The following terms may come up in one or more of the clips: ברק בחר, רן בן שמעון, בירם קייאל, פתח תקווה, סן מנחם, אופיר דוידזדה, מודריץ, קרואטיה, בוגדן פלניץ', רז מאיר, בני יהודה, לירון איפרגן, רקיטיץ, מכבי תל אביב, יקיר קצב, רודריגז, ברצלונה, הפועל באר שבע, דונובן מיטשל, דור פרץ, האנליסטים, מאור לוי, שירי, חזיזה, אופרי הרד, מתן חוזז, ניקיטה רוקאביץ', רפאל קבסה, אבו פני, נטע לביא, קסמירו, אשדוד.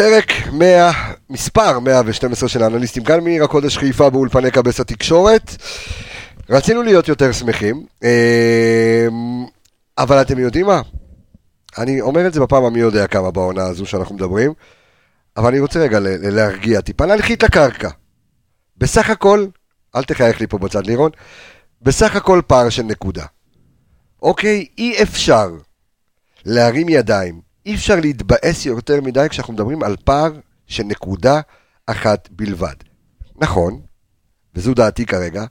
פרק 100, מספר 112 של האנליסטים, כאן מעיר הקודש חיפה באולפני קבס התקשורת. רצינו להיות יותר שמחים, אבל אתם יודעים מה? אני אומר את זה בפעם המי יודע כמה בעונה הזו שאנחנו מדברים, אבל אני רוצה רגע להרגיע טיפה, להלחית לקרקע. בסך הכל, אל תחייך לי פה בצד לירון, בסך הכל פער של נקודה. אוקיי, אי אפשר להרים ידיים, אי אפשר להתבאס יותר מדי כשאנחנו מדברים על פער של נקודה אחת בלבד. נכון, וזו דעתי כרגע,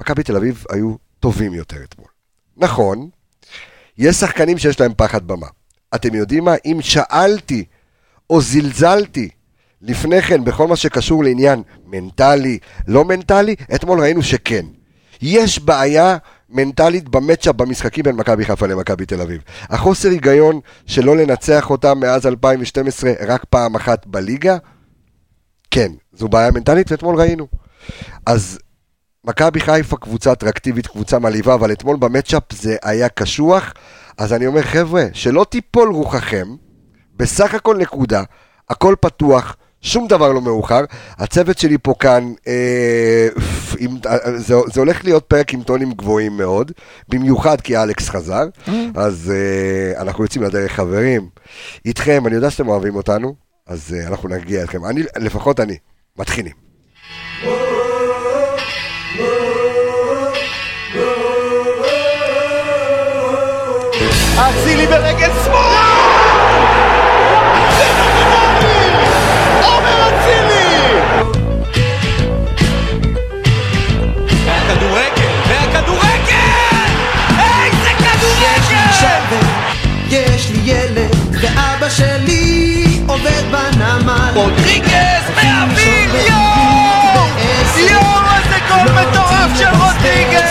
מכבי תל אביב היו טובים יותר אתמול. נכון, יש שחקנים שיש להם פחד במה. אתם יודעים מה? אם שאלתי או זלזלתי לפני כן בכל מה שקשור לעניין מנטלי, לא מנטלי, אתמול ראינו שכן. יש בעיה מנטלית במצ'אפ במשחקים בין מכבי חיפה למכבי תל אביב. החוסר היגיון שלא לנצח אותם מאז 2012 רק פעם אחת בליגה, כן, זו בעיה מנטלית ואתמול ראינו. אז מכבי חיפה קבוצה אטרקטיבית, קבוצה מלהיבה, אבל אתמול במצ'אפ זה היה קשוח, אז אני אומר חבר'ה, שלא תיפול רוחכם, בסך הכל נקודה, הכל פתוח, שום דבר לא מאוחר, הצוות שלי פה כאן, זה הולך להיות פרק עם טונים גבוהים מאוד, במיוחד כי אלכס חזר, אז אנחנו יוצאים לדרך חברים, איתכם, אני יודע שאתם אוהבים אותנו, אז אנחנו נרגיע אתכם, לפחות אני, מתחילים. אצילי ברגל שמאל! יש לי ילד ואבא שלי עובד בנמל רודריגז 100 מיליון יום איזה גול מטורף של רודריגז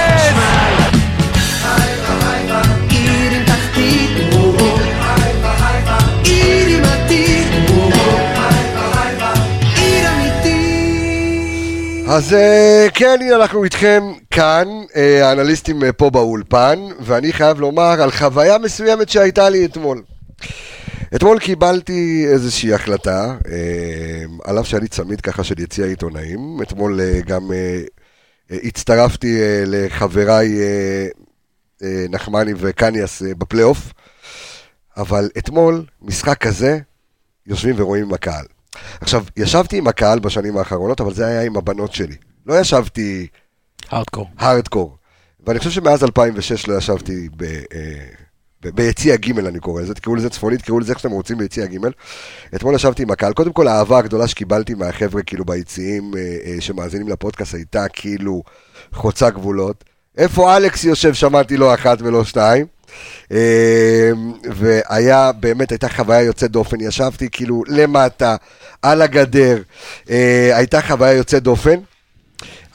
עיר עם תחתית עיר עם עתיד עיר אמיתי. אז כן, אנחנו איתכם כאן, האנליסטים פה באולפן, ואני חייב לומר על חוויה מסוימת שהייתה לי אתמול. אתמול קיבלתי איזושהי החלטה, עליו שאני צמיד ככה של יציע עיתונאים, אתמול גם הצטרפתי לחבריי נחמני וקניאס בפלייאוף, אבל אתמול, משחק כזה, יושבים ורואים עם הקהל. עכשיו, ישבתי עם הקהל בשנים האחרונות, אבל זה היה עם הבנות שלי. לא ישבתי הארדקור. ואני חושב שמאז 2006 לא ישבתי ביציע ג' אני קורא לזה, תקראו לזה צפונית, תקראו לזה איך שאתם רוצים ביציע ג'. אתמול ישבתי עם הקהל, קודם כל האהבה הגדולה שקיבלתי מהחבר'ה כאילו ביציעים שמאזינים לפודקאסט הייתה כאילו חוצה גבולות. איפה אלכס יושב שמעתי לא אחת ולא שתיים, והיה באמת הייתה חוויה יוצאת דופן, ישבתי כאילו למטה, על הגדר, הייתה חוויה יוצאת דופן,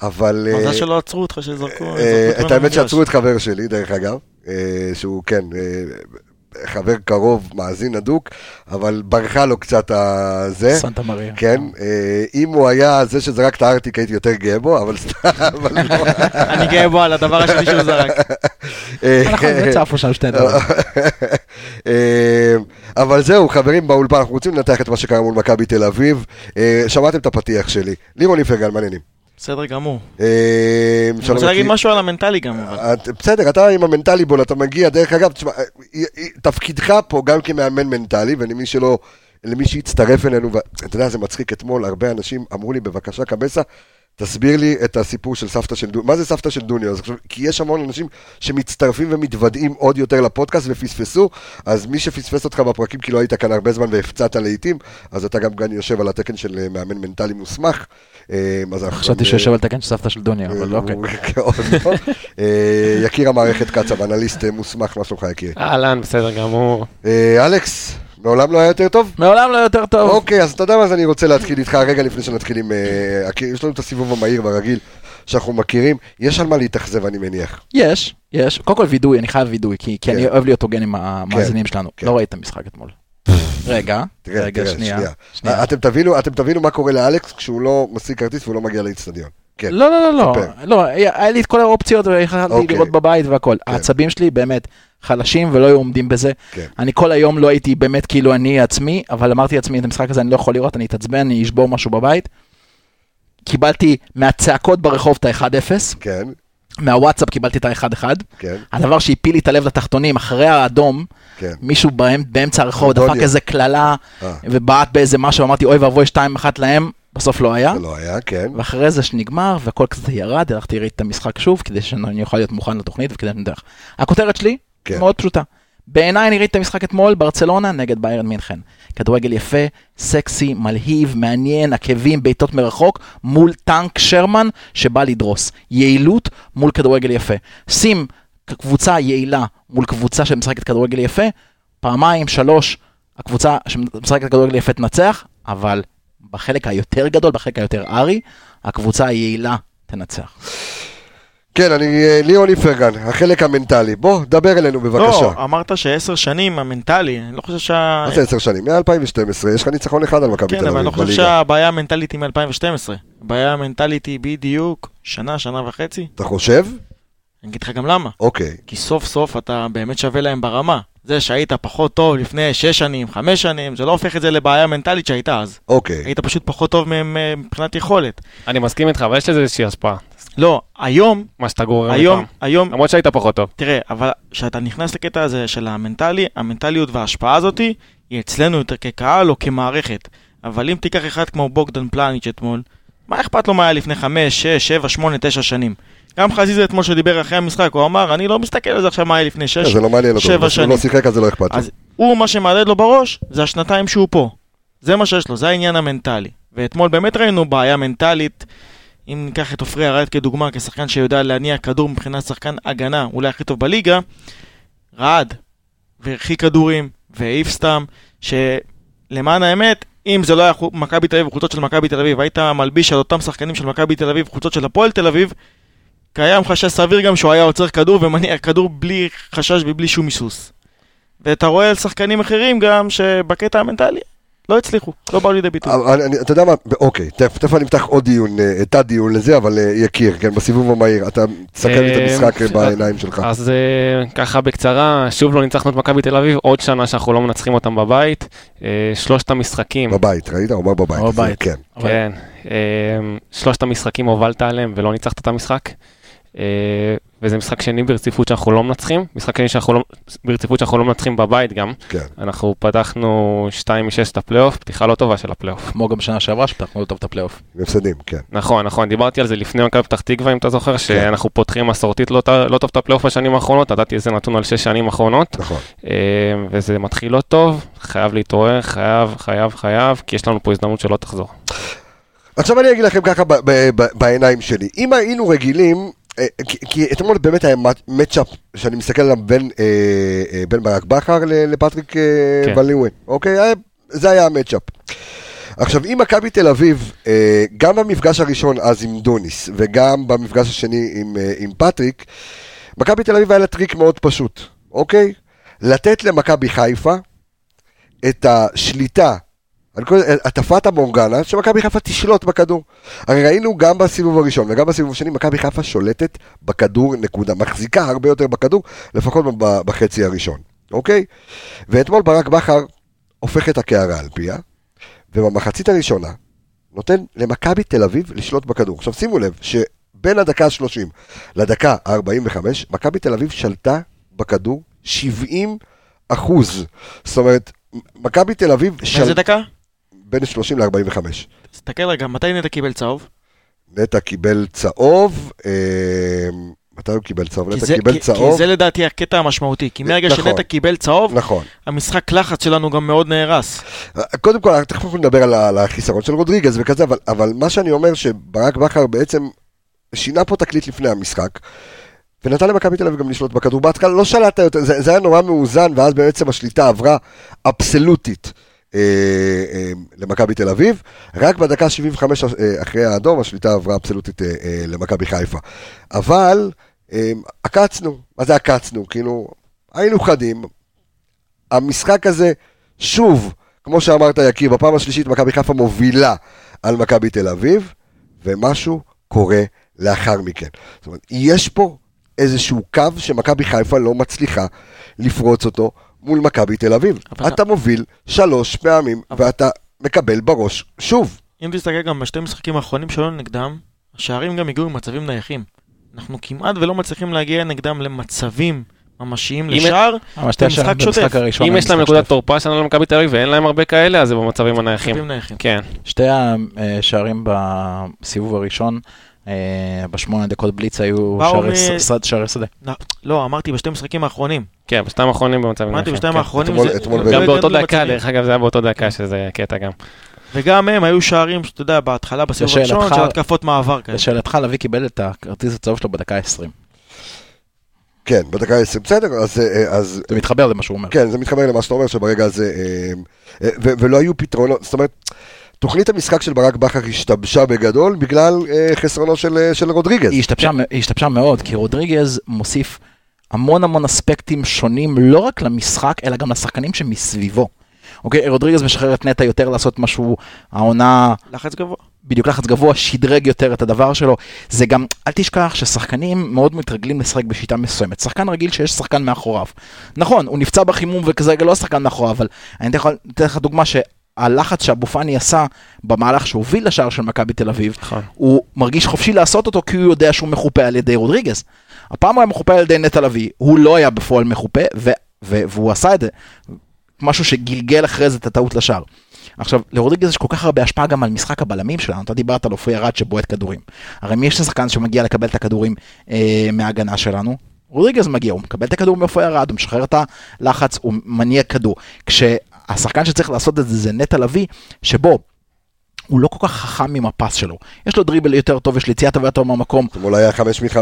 אבל... מזל שלא עצרו אותך שזרקו... את האמת שעצרו את חבר שלי, דרך אגב, שהוא כן, חבר קרוב, מאזין הדוק, אבל ברכה לו קצת הזה. סנטה מריה. כן, אם הוא היה זה שזרק את הארטיק, הייתי יותר גאה בו, אבל סתם... אני גאה בו על הדבר השני שהוא זרק. אנחנו נצאפו שם שתי דברים. אבל זהו, חברים באולפן, אנחנו רוצים לנתח את מה שקרה מול מכבי תל אביב. שמעתם את הפתיח שלי. לירון איפרגן, מעניינים. בסדר גמור. אני רוצה להגיד משהו על המנטלי גם. בסדר, אתה עם המנטלי בול, אתה מגיע, דרך אגב, תפקידך פה גם כמאמן מנטלי, ולמי שלא, למי שהצטרף אלינו, אתה יודע, זה מצחיק אתמול, הרבה אנשים אמרו לי, בבקשה קבסה, תסביר לי את הסיפור של סבתא של דוניו, מה זה סבתא של דוניו? כי יש המון אנשים שמצטרפים ומתוודעים עוד יותר לפודקאסט ופספסו, אז מי שפספס אותך בפרקים כי לא היית כאן הרבה זמן והפצעת לעיתים, אז אתה גם כאן יושב על התקן של מאמן מנטלי מוסמך. חשבתי שיושב על תקן של סבתא של דוניו, אבל אוקיי. יקיר המערכת קצב, אנליסט מוסמך, מה שלומך יקיר? אהלן, בסדר גמור. אלכס? מעולם לא היה יותר טוב? מעולם לא יותר טוב. אוקיי, אז אתה יודע מה, אז אני רוצה להתחיל איתך רגע לפני שנתחיל עם... יש לנו את הסיבוב המהיר והרגיל שאנחנו מכירים. יש על מה להתאכזב, אני מניח. יש. קודם כל וידוי, אני חייב וידוי, כי אני אוהב להיות הוגן עם המאזינים שלנו. לא ראית את המשחק אתמול. רגע, שנייה. אתם תבינו מה קורה לאלכס כשהוא לא משיג כרטיס והוא לא מגיע לאצטדיון. לא, לא, לא, לא, היה לי את כל האופציות והייתי לראות בבית והכל. העצבים שלי באמת חלשים ולא היו עומדים בזה. אני כל היום לא הייתי באמת כאילו אני עצמי, אבל אמרתי לעצמי, את המשחק הזה אני לא יכול לראות, אני אתעצבן, אני אשבור משהו בבית. קיבלתי מהצעקות ברחוב את ה-1-0. כן. מהוואטסאפ קיבלתי את ה-1-1. כן. הדבר שהפיל לי את הלב לתחתונים, אחרי האדום, כן. מישהו באמצע הרחוב דפק איזה כללה, ובעט באיזה משהו, אמרתי, אוי ואבוי, 2-1 להם, בסוף לא היה. לא היה, כן. ואחרי זה שנגמר, והכל כזה ירד, הלכתי לראות את המשחק שוב, כדי שאני אוכל להיות מוכן לתוכנית, וכדי שנדרך. הכותרת שלי, כן. מאוד פשוטה. בעיניי אני ראיתי את המשחק אתמול, ברצלונה נגד באיירן מינכן. כדורגל יפה, סקסי, מלהיב, מעניין, עקבים, בעיטות מרחוק, מול טנק שרמן שבא לדרוס. יעילות מול כדורגל יפה. שים קבוצה יעילה מול קבוצה שמשחקת כדורגל יפה, פעמיים, 3, הקבוצה שמשחקת כדורגל יפה תנצח, אבל בחלק היותר גדול, בחלק היותר ארי, הקבוצה היעילה תנצח. כן, אני לירון איפרגן, החלק המנטלי. בוא, דבר אלינו בבקשה. לא, אמרת ש10 שנים המנטלי, אני לא חושב מה זה 10 שנים? מ-2012, יש לך ניצחון אחד על מכבי תל אביב. כן, אבל אני לא חושב שהבעיה המנטלית היא מ-2012. הבעיה המנטלית היא בדיוק שנה, שנה וחצי. אתה חושב? אני אגיד לך גם למה. אוקיי. כי סוף סוף אתה באמת שווה להם ברמה. זה שהיית פחות טוב לפני 6 שנים, 5 שנים, זה לא הופך את זה לבעיה מנטלית שהיית אז. אוקיי. היית פשוט פחות טוב מבחינת יכולת. אני מסכים איתך, אבל יש לזה איזושהי השפעה. לא, היום, מה שאתה גורם היום, למרות שהיית פחות טוב. תראה, אבל כשאתה נכנס לקטע הזה של המנטלי, המנטליות וההשפעה הזאת, היא אצלנו יותר כקהל או כמערכת. אבל אם תיקח אחד כמו בוגדן פלניץ' אתמול, מה אכפת לו מה היה לפני 5, 6, 7, 8, 9 שנים? גם חזיזה אתמול שדיבר אחרי המשחק, הוא אמר, אני לא מסתכל על זה עכשיו מה היה לפני 6, 7 שנים. זה לא מעניין אותו, הוא לא שיחק, אז זה לא אכפת לו. אז הוא, מה שמעדד לו בראש, זה השנתיים שהוא פה. זה מה שיש לו, זה העניין המנטלי. ואתמול באמת ראינו בעיה מנטלית. אם ניקח את אופרי הראית כדוגמה, כשחקן שיודע להניע כדור מבחינת שחקן הגנה, אולי הכי טוב בליגה, רעד, והרחיק כדורים, והעיף סתם, שלמען האמת, אם זה לא היה מכבי תל אביב וחולצות של מכבי תל אביב, היית מלביש על אותם שחקנים של מכבי תל אביב וחולצות של הפועל תל אביב, קיים חשש סביר גם שהוא היה עוצר כדור ומניע כדור בלי חשש ובלי שום מיסוס. ואתה רואה על שחקנים אחרים גם שבקטע המנטלי, לא הצליחו, לא באו לידי ביטוי. אתה יודע מה, אוקיי, תכף אני מתח עוד דיון, הייתה דיון לזה, אבל יקיר, כן, בסיבוב המהיר, אתה תסכם את המשחק בעיניים שלך. אז ככה בקצרה, שוב לא ניצחנו את מכבי תל אביב, עוד שנה שאנחנו לא מנצחים אותם בבית, 3 המשחקים. בבית, ראית? או מה בבית? בבית. כן. כן, 3 המשחקים הובלת עליהם ולא ניצחת את המשחק, וזה משחק שני ברציפות שאנחנו לא מנצחים, משחק שני ברציפות שאנחנו לא מנצחים בבית גם. אנחנו פתחנו 2-6 את הפלייאוף, פתיחה לא טובה של הפלייאוף. כמו גם שנה שעברה שפתחנו לא טוב את הפלייאוף. מפסדים, כן. נכון, נכון, דיברתי על זה לפני מכבי פתח תקווה, אם אתה זוכר, שאנחנו פותחים מסורתית לא טוב את הפלייאוף בשנים האחרונות, נתתי איזה נתון על 6 שנים האחרונות, וזה מתחיל לא טוב, חייב להתעורר, חייב, כי יש לנו פה הזדמנות שלא תחזור. עכשיו אני אגיד לכם ככה בעיניים שלי, אם היינו רגילים כי אתמול באמת היה מצ'אפ שאני מסתכל עליו בין ברק בחר לפטריק ולוין, אוקיי? זה היה המצ'אפ. עכשיו, אם מכבי תל אביב, גם במפגש הראשון אז עם דוניס, וגם במפגש השני עם פטריק, מכבי תל אביב היה לה טריק מאוד פשוט, אוקיי? לתת למכבי חיפה את השליטה, הטפת המורגנה, שמכבי חיפה תשלוט בכדור. הרי ראינו גם בסיבוב הראשון וגם בסיבוב השני, מכבי חיפה שולטת בכדור נקודה, מחזיקה הרבה יותר בכדור, לפחות בחצי הראשון, אוקיי? ואתמול ברק בחר הופך את הקערה על פיה, ובמחצית הראשונה נותן למכבי תל אביב לשלוט בכדור. עכשיו שימו לב שבין הדקה 30 לדקה 45, מכבי תל אביב שלטה בכדור 70%. זאת אומרת, מכבי תל אביב איזה דקה? בין 30 ל-45. תסתכל רגע, מתי נטע קיבל צהוב? נטע קיבל צהוב, מתי הוא קיבל צהוב? נטע קיבל צהוב. כי זה לדעתי הקטע המשמעותי, כי מרגע שנטע קיבל צהוב, המשחק לחץ שלנו גם מאוד נהרס. קודם כל, תכף אנחנו נדבר על החיסרון של רודריגז וכזה, אבל מה שאני אומר שברק בחר בעצם שינה פה תקליט לפני המשחק, ונתן למכבי תל אביב גם לשלוט בכדור, בהתחלה לא שלט יותר, זה היה נורא מאוזן, ואז בעצם השליטה עברה אבסולוטית למכבי תל אביב, רק בדקה 75 אחרי האדום, השליטה עברה אבסולוטית למכבי חיפה. אבל הקצנו, מה זה הקצנו? כאילו, היינו חדים, המשחק הזה, שוב, כמו שאמרת יקיר, בפעם השלישית מכבי חיפה מובילה על מכבי תל אביב, ומשהו קורה לאחר מכן. זאת אומרת, יש פה איזשהו קו שמכבי חיפה לא מצליחה לפרוץ אותו מול מכבי תל אביב. אתה מוביל 3 פעמים, ואתה מקבל בראש שוב. אם תסתכל גם בשתי משחקים האחרונים שלנו נגדם, השערים גם הגיעו עם מצבים נייחים. אנחנו כמעט ולא מצליחים להגיע נגדם למצבים ממשיים לשער, במשחק שוטף. אם יש להם נקודת תורפה שלנו למכבי תל אביב, ואין להם הרבה כאלה, אז זה במצבים הנייחים. שתי השערים בסיבוב הראשון, ב8 דקות בליץ היו שערי שדה. לא, אמרתי בשתי משחקים האחרונים. כן, בשתיים האחרונים במצבים נייחים. גם באותו דקה, דרך אגב, זה היה באותו דקה שזה קטע גם. וגם הם היו שערים, שאתה יודע, בהתחלה, בסיבוב הראשון, של התקפות מעבר כאלה. לשאלתך, לוי קיבל את הכרטיס הצהוב שלו בדקה 20. כן, בדקה 20, בסדר, אז... זה מתחבר למה שהוא אומר. כן, זה מתחבר למה שאתה אומר, שברגע הזה... ולא היו פתרונות, זאת אומרת, תוכנית המשחק של ברק בחר השתבשה בגדול, בגלל חסרונו של רודריגז. היא השתבשה מאוד, כי רודריגז מוסיף המון אספקטים שונים, לא רק למשחק, אלא גם לשחקנים שמסביבו. אוקיי, רודריגז משחרר את נטע יותר לעשות משהו, העונה... לחץ גבוה. בדיוק לחץ גבוה, שדרג יותר את הדבר שלו. זה גם, אל תשכח ששחקנים מאוד מתרגלים לשחק בשיטה מסוימת. שחקן רגיל שיש שחקן מאחוריו. נכון, הוא נפצע בחימום וכזה לא שחקן מאחוריו, אבל אני אתן לך דוגמה שהלחץ שאבו פני עשה במהלך שהוביל לשער של מכבי תל אביב, הוא מרגיש חופשי לעשות אותו כי הוא יודע שהוא מחופה על ידי רודריגז. הפעם הוא היה מחופה על ידי נטע לביא, הוא לא היה בפועל מחופה, והוא עשה את זה. משהו שגלגל אחרי זה את הטעות לשער. עכשיו, לרודריגז יש כל כך הרבה השפעה גם על משחק הבלמים שלנו. אתה דיברת על אופיר דוידזדה שבועט כדורים. הרי מי יש לשחקן שמגיע לקבל את הכדורים מההגנה שלנו? רודריגז מגיע, הוא מקבל את הכדור מאופיר דוידזדה, הוא משחרר את הלחץ, הוא מניע כדור. כשהשחקן שצריך לעשות את זה זה נטע לביא, שבו הוא לא כל כך חכם עם הפס שלו. יש לו דריבל יותר טוב, יש ליציאת הרבה יותר מהמקום. אולי היה 5 מ-5.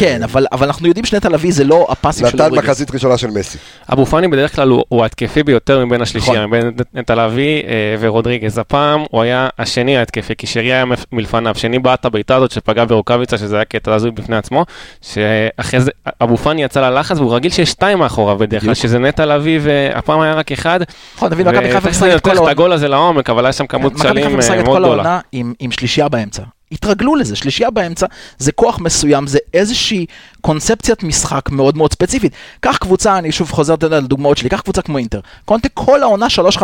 כן, אבל אנחנו יודעים שנטע לביא זה לא הפסים של רודריגז. נתן מחזית ראשונה של מסי. אבו פני בדרך כלל הוא התקפי ביותר מבין השלישייה, מבין נטע לביא ורודריגז. הפעם הוא היה השני ההתקפי, כי שירי היה מלפניו. שני בעת הביתה הזאת שפגע ברוקביצה, שזה היה קטע הזוי בפני עצמו, שאחרי זה אבו פני יצא ללחץ, והוא רגיל שיש 2 מאחוריו בדרך כלל, שזה נטע לביא, והפעם היה רק 1. כל העונה עם שלישייה באמצע. התרגלו לזה, שלישייה באמצע זה כוח מסוים, זה איזושהי קונספציית משחק מאוד מאוד ספציפית. קח קבוצה, אני שוב חוזרת על דוגמאות שלי, קח קבוצה כמו אינטר, קונטה כל העונה 3-5-2,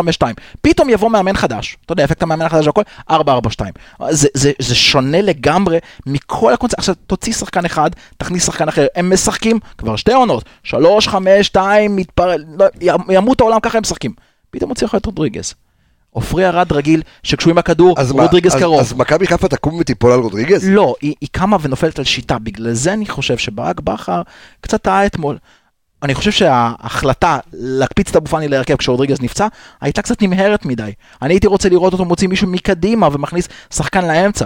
פתאום יבוא מאמן חדש, אתה יודע, אפקט המאמן החדש והכל, 4-4-2. זה שונה לגמרי מכל הקונספט, עכשיו תוציא שחקן אחד, תכניס שחקן אחר, הם משחקים כבר 2 עונות, 3-5-2, ימות העולם, ככה הם משחקים. פתאום הוציא אחרי רודריגז. אופרי הרד רגיל, שכשהוא עם הכדור, רודריגז קרוב. אז מכבי חיפה תקום ותיפול על רודריגז? לא, היא קמה ונופלת על שיטה. בגלל זה אני חושב שברק בחר קצת טעה אתמול. אני חושב שההחלטה להקפיץ את אבו פני להרכב כשרודריגז נפצע, הייתה קצת נמהרת מדי. אני הייתי רוצה לראות אותו מוציא מישהו מקדימה ומכניס שחקן לאמצע.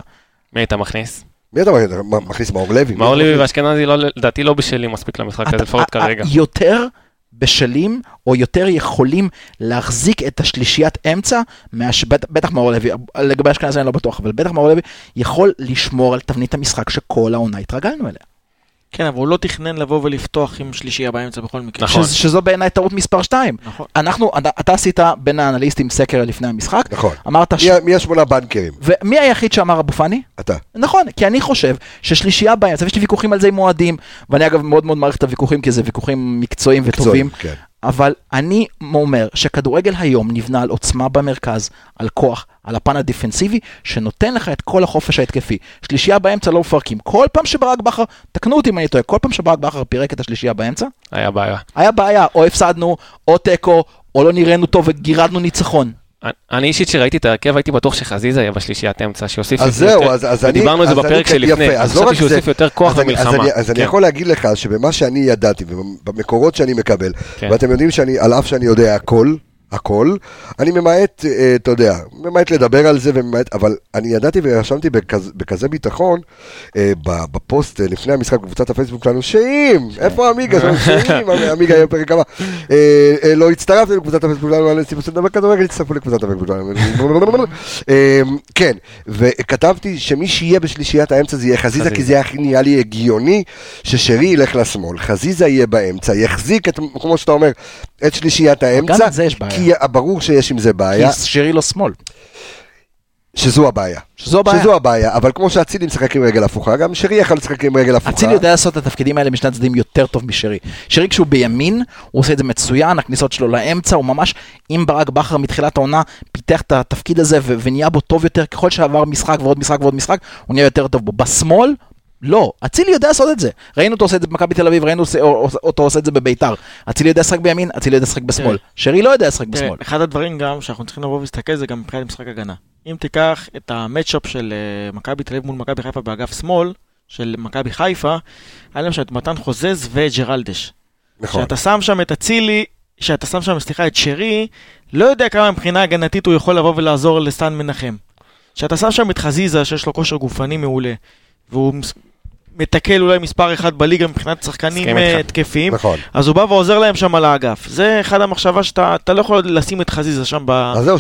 מי אתה מכניס? מאור לוי. מאור לוי ואשכנזי, לדעתי לא בשלים מספיק למשחק הזה לפחות כרגע. יותר בשלים או יותר יכולים להחזיק את השלישיית אמצע, בטח מאור לוי, לגבי אשכנזי אני לא בטוח, אבל בטח מאור לוי יכול לשמור על תבנית המשחק שכל העונה התרגלנו אליה. כן, אבל הוא לא תכנן לבוא ולפתוח עם שלישייה באמצע בכל מקרה. נכון. שזו בעיניי טעות מספר 2. נכון. אתה עשית בין האנליסטים סקר לפני המשחק. נכון. אמרת מי ה8 בנקרים? ומי היחיד שאמר אבו פני? אתה. נכון, כי אני חושב ששלישייה באמצע, ויש לי ויכוחים על זה עם מועדים, ואני אגב מאוד מאוד מעריך את הוויכוחים, כי זה ויכוחים מקצועיים וטובים. כן. אבל אני אומר שכדורגל היום נבנה על עוצמה במרכז, על כוח, על הפן הדפנסיבי, שנותן לך את כל החופש ההתקפי. שלישייה באמצע לא מפרקים. כל פעם שברק בחר, תקנו אותי אם אני טועה, כל פעם שברק בחר פירק את השלישייה באמצע, היה בעיה. היה בעיה, או הפסדנו, או טקו, או לא נראינו טוב וגירדנו ניצחון. אני אישית שראיתי את הרכב, הייתי בטוח שחזיזה היה בשלישיית אמצע, שיוסיף יותר, דיברנו על זה בפרק שלפני, אז חשבתי שיוסיף יותר כוח במלחמה. אז אני יכול להגיד לך שבמה שאני ידעתי, ובמקורות שאני מקבל, ואתם יודעים שאני, על אף שאני יודע הכל, אני ממעט, אתה יודע, ממעט לדבר על זה, אבל אני ידעתי ורשמתי בכזה ביטחון, בפוסט לפני המשחק, בקבוצת הפייסבוק שלנו, איפה עמיגה שלנו, עמיגה היה פרק כמה, לא הצטרפתי לקבוצת הפייסבוק שלנו, אני סיפוסת דבר כדורגל, הצטרפו לקבוצת הפייסבוק שלנו, כן, וכתבתי שמי שיהיה בשלישיית האמצע זה יהיה חזיזה, כי זה נהיה לי הגיוני, ששרי ילך לשמאל, חזיזה יהיה באמצע, יחזיק כמו שאתה אומר, את שלישיית האמצע, כי ברור שיש עם זה בעיה. כי שירי לא שמאל. שזו הבעיה. שזו הבעיה, אבל כמו שאצילי משחק עם רגל הפוכה, גם שירי יחל לשחק עם רגל הפוכה. אצילי יודע לעשות את התפקידים האלה משני הצדדים יותר טוב משירי. שירי כשהוא בימין, הוא עושה את זה מצוין, הכניסות שלו לאמצע, הוא ממש, עם ברק בחר מתחילת העונה, פיתח את התפקיד הזה ונהיה בו טוב יותר, ככל שעבר משחק ועוד משחק ועוד משחק, הוא נהיה יותר טוב בו. בשמאל, לא, אצילי יודע לעשות את זה. ראינו אותו עושה את זה במכבי תל אביב, ראינו אותו עושה את זה בביתר. אצילי יודע לשחק בימין, אצילי יודע לשחק בשמאל. שרי לא יודע לשחק בשמאל. אחד הדברים גם שאנחנו צריכים לבוא ולהסתכל זה גם מבחינת משחק הגנה. אם תיקח את המאץ'אפ של מכבי תל אביב מול מכבי חיפה באגף שמאל, של מכבי חיפה, היה למשל את מתן חוזז וג'רלדש. נכון. שאתה שם שם את אצילי, שאתה שם שם, סליחה, את שרי, לא יודע כמה מבחינה הגנתית הוא יכול לבוא ולעזור לסן מנחם. שאתה שם שם את חזיזה, שיש לו כושר גופני מעולה, והוא מתקל אולי מספר אחד בליגה מבחינת שחקנים תקפיים, אז הוא בא ועוזר להם שם על האגף. זה אחד המחשבה שאתה לא יכול לשים את חזיזה שם באמצע. אז זהו,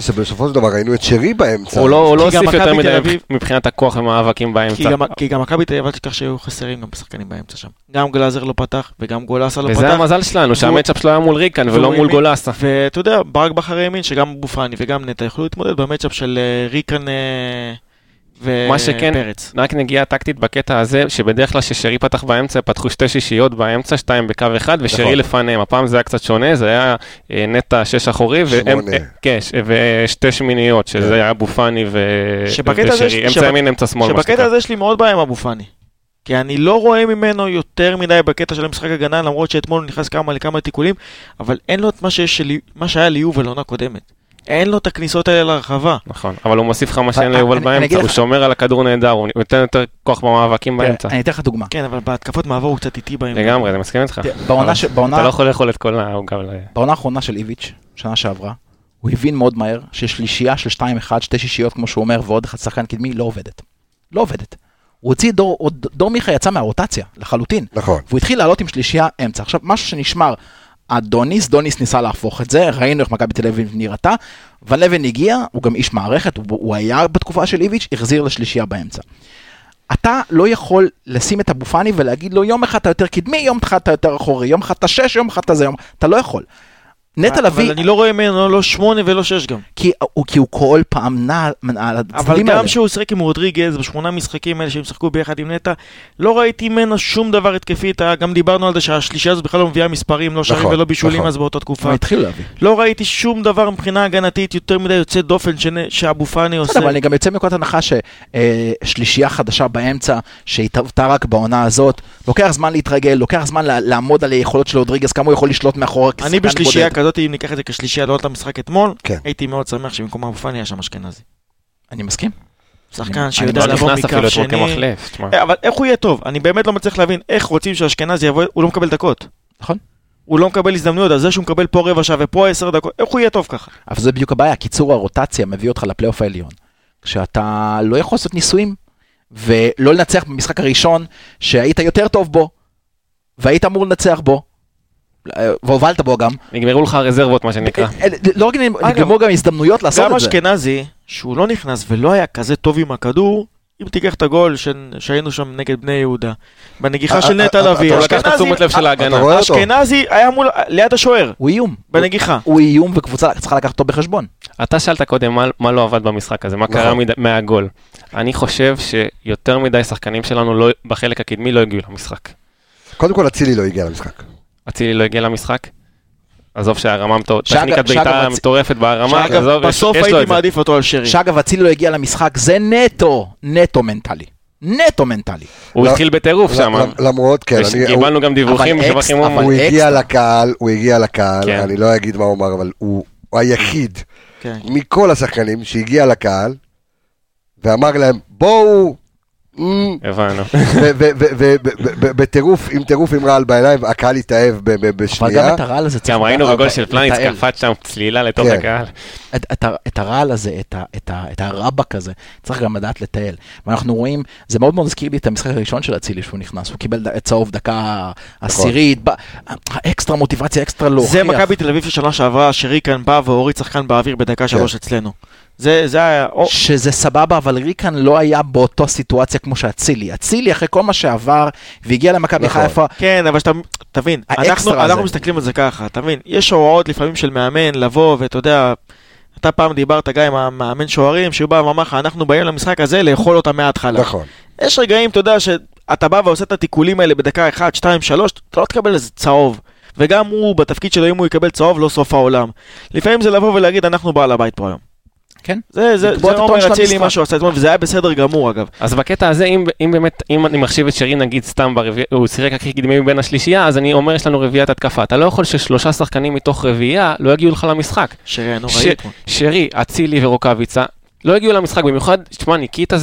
שבסופו של דבר ראינו את שרי באמצע. הוא לא הוסיף יותר מדי מבחינת הכוח למאבקים באמצע. כי גם מכבי תל אביב תשכח שהיו חסרים גם בשחקנים באמצע שם. גם גלאזר לא פתח וגם גולאסה לא פתח. וזה המזל שלנו, שהמצ'אפ שלו היה מול ריקן ולא מול גולאסה. ואתה יודע, ברק בחר האמין שגם אבו פני וגם נטע יכלו להתמודד במצ'אפ של ריקן מה שכן, פרץ. רק נגיעה טקטית בקטע הזה, שבדרך כלל ששרי פתח באמצע, פתחו שתי שישיות באמצע, שתיים בקו אחד, ושרי לפניהם. הפעם זה היה קצת שונה, זה היה נטע שש אחורי, ושתי שמיניות, שזה היה אבו פני ושרי, אמצע ימין, אמצע שמאל. שבקטע הזה יש לי מאוד בעיה עם אבו פני, כי אני לא רואה ממנו יותר מדי בקטע של המשחק הגנה, למרות שאתמול הוא נכנס לכמה תיקולים, אבל אין לו את מה שהיה ליוב ולעונה קודמת. אין לו את הכניסות האלה לרחבה. נכון, אבל הוא מוסיף חמש אין ליובל באמצע, הוא שומר על הכדור נהדר, הוא נותן יותר כוח במאבקים באמצע. אני אתן לך דוגמה. כן, אבל בהתקפות מעבור הוא קצת איטי באמצע. לגמרי, אני מסכים איתך. אתה לא יכול לאכול את כל ההוגה. בעונה האחרונה של איביץ', שנה שעברה, הוא הבין מאוד מהר ששלישייה של 2-1, שתי שישיות כמו שהוא אומר, ועוד אחד שחקן קדמי, לא עובדת. לא עובדת. הוא הוציא דור מיכה יצא מהרוטציה, לחלוטין. והוא התחיל לעלות עם שלישייה אמצע. עכשיו, משהו שנשמר דוניס ניסה להפוך את זה, ראינו איך מכבי תל אביב נראתה, ון לבן הגיע, הוא גם איש מערכת, הוא היה בתקופה של איביץ', החזיר לשלישייה באמצע. אתה לא יכול לשים את אבו פני ולהגיד לו, יום אחד אתה יותר קדמי, יום אחד אתה יותר אחורי, יום אחד אתה שש, יום אחד אתה זה, אתה לא יכול. נטע לביא... אבל אני לא רואה ממנו, לא 8 ולא 6 גם. כי הוא כל פעם נע על הצדדים האלה. אבל גם שהוא שחק עם רודריגז, בשמונה משחקים האלה שהם שחקו ביחד עם נטע, לא ראיתי ממנו שום דבר התקפית, גם דיברנו על זה שהשלישה הזו בכלל לא מביאה מספרים, לא שרים ולא בישולים אז באותה תקופה. לא ראיתי שום דבר מבחינה הגנתית, יותר מדי יוצא דופן שאבו פני עושה. אבל אני גם יוצא מנקודת הנחה ששלישייה חדשה באמצע, שהתהוותה רק בעונה הזאת, לוקח זמן להתרגל, לוקח זמן לעמוד על היכולות של רודריגז, כמה הוא יכול לשלוט מאחורי שחקן בודד. זאת אם ניקח את זה כשלישייה, לא עוד למשחק אתמול, הייתי מאוד שמח שבמקום אבו פני היה שם אשכנזי. אני מסכים. שחקן שיודע לבוא מכף שני. אבל איך הוא יהיה טוב? אני באמת לא מצליח להבין איך רוצים שהאשכנזי יבוא, הוא לא מקבל דקות. נכון. הוא לא מקבל הזדמנויות, אז זה שהוא מקבל פה רבע שעה ופה 10 דקות, איך הוא יהיה טוב ככה? אבל זה בדיוק הבעיה, קיצור הרוטציה מביא אותך לפלייאוף העליון. כשאתה לא יכול לעשות ניסויים, ולא לנצח במשחק הראשון שהיית יותר טוב בו, והיית אמור לנצח בו. והובלת בו גם. נגמרו לך הרזרבות, מה שנקרא. לא רק נגמרו גם הזדמנויות לעשות את זה. גם אשכנזי, שהוא לא נכנס ולא היה כזה טוב עם הכדור, אם תיקח את הגול שהיינו שם נגד בני יהודה, בנגיחה של נטע לביא. אתה לקחת תשומת לב של ההגנה. אשכנזי היה ליד השוער. הוא איום. בנגיחה. הוא איום וקבוצה צריכה לקחת אותו בחשבון. אתה שאלת קודם מה לא עבד במשחק הזה, מה קרה מהגול. אני חושב שיותר מדי שחקנים שלנו בחלק הקדמי לא הגיעו למשחק. קודם כל אצילי לא הגיע למשחק. אצילי לא הגיע למשחק, עזוב שהרמה, טכניקת ביתה מטורפת בהרמה, בסוף הייתי מעדיף אותו על שרי. שאגב, אצילי לא הגיע למשחק, זה נטו מנטלי. הוא התחיל בטירוף שם. למרות, כן. קיבלנו גם דיווחים. הוא הגיע לקהל, אני לא אגיד מה הוא אומר, אבל הוא היחיד מכל השחקנים שהגיע לקהל, ואמר להם, בואו, הבנו. ובטירוף, עם טירוף עם רעל בעיניים, הקהל התאהב בשנייה. אבל גם את הרעל הזה... גם ראינו בגול של פלניץ, קפץ שם צלילה לתוך הקהל. את הרעל הזה, את הרבק הזה, צריך גם לדעת לתעל. ואנחנו רואים, זה מאוד מאוד הזכיר לי את המשחק הראשון של אצילי, שהוא נכנס, הוא קיבל צהוב דקה עשירית, אקסטרה מוטיבציה, אקסטרה להוכיח. זה מכבי תל אביב ששנה שעברה, שריקן בא והוריד שחקן באוויר בדקה 3 אצלנו. זה שזה סבבה, אבל ריקן לא היה באותו סיטואציה כמו שאצילי. אצילי אחרי כל מה שעבר והגיע למכבי חיפה. כן, אבל תבין, אנחנו מסתכלים על זה ככה, תבין, יש הוראות לפעמים של מאמן לבוא ואתה יודע, אתה פעם דיברת גם עם המאמן שוערים, שבא ואמר לך, אנחנו באים למשחק הזה לאכול אותה מההתחלה. נכון. יש רגעים, אתה יודע, שאתה בא ועושה את התיקולים האלה בדקה 1, 2, 3, אתה לא תקבל איזה צהוב. וגם הוא, בתפקיד שלו, אם הוא יקבל צהוב, לא סוף העולם. לפעמים זה לבוא ולהגיד, אנחנו בעל הבית פה היום. כן. זה אומר אצילי משהו עשה אתמול, וזה היה בסדר גמור אגב. אז בקטע הזה, אם באמת, אם אני מחשיב את שירי נגיד סתם ברביעי, הוא שיחק הכי קדמי מבין השלישייה, אז אני אומר יש לנו רביעיית התקפה. אתה לא יכול ששלושה שחקנים מתוך רביעייה לא יגיעו לך למשחק. שירי, נוראי אתמול. שירי, אצילי ורוקביצה. לא הגיעו למשחק, במיוחד, תשמע, ניקיטה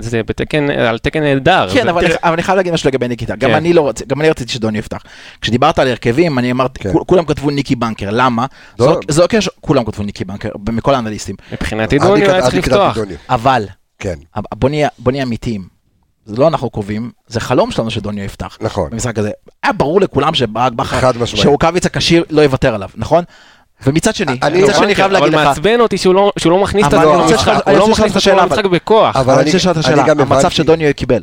זה בתקן, על תקן נהדר. כן, אבל אני חייב להגיד משהו לגבי ניקיטה. גם אני רציתי שדוני יפתח. כשדיברת על הרכבים, אני אמרתי, כולם כתבו ניקי בנקר, למה? זה לא קשר, כולם כתבו ניקי בנקר, מכל האנליסטים. מבחינתי דוני היה צריך לפתוח. אבל, בוא נהיה אמיתיים. זה לא אנחנו קובעים, זה חלום שלנו שדוניו יפתח. נכון. במשחק הזה. היה ברור לכולם שברק בחר, שרוקביצה כשיר לא יוותר עליו, נכון? ומצד שני, אני חייב להגיד לך. אבל מעצבן אותי שהוא לא מכניס את השאלה למשחק בכוח. אבל אני חושב את השאלה, המצב שדוניו קיבל.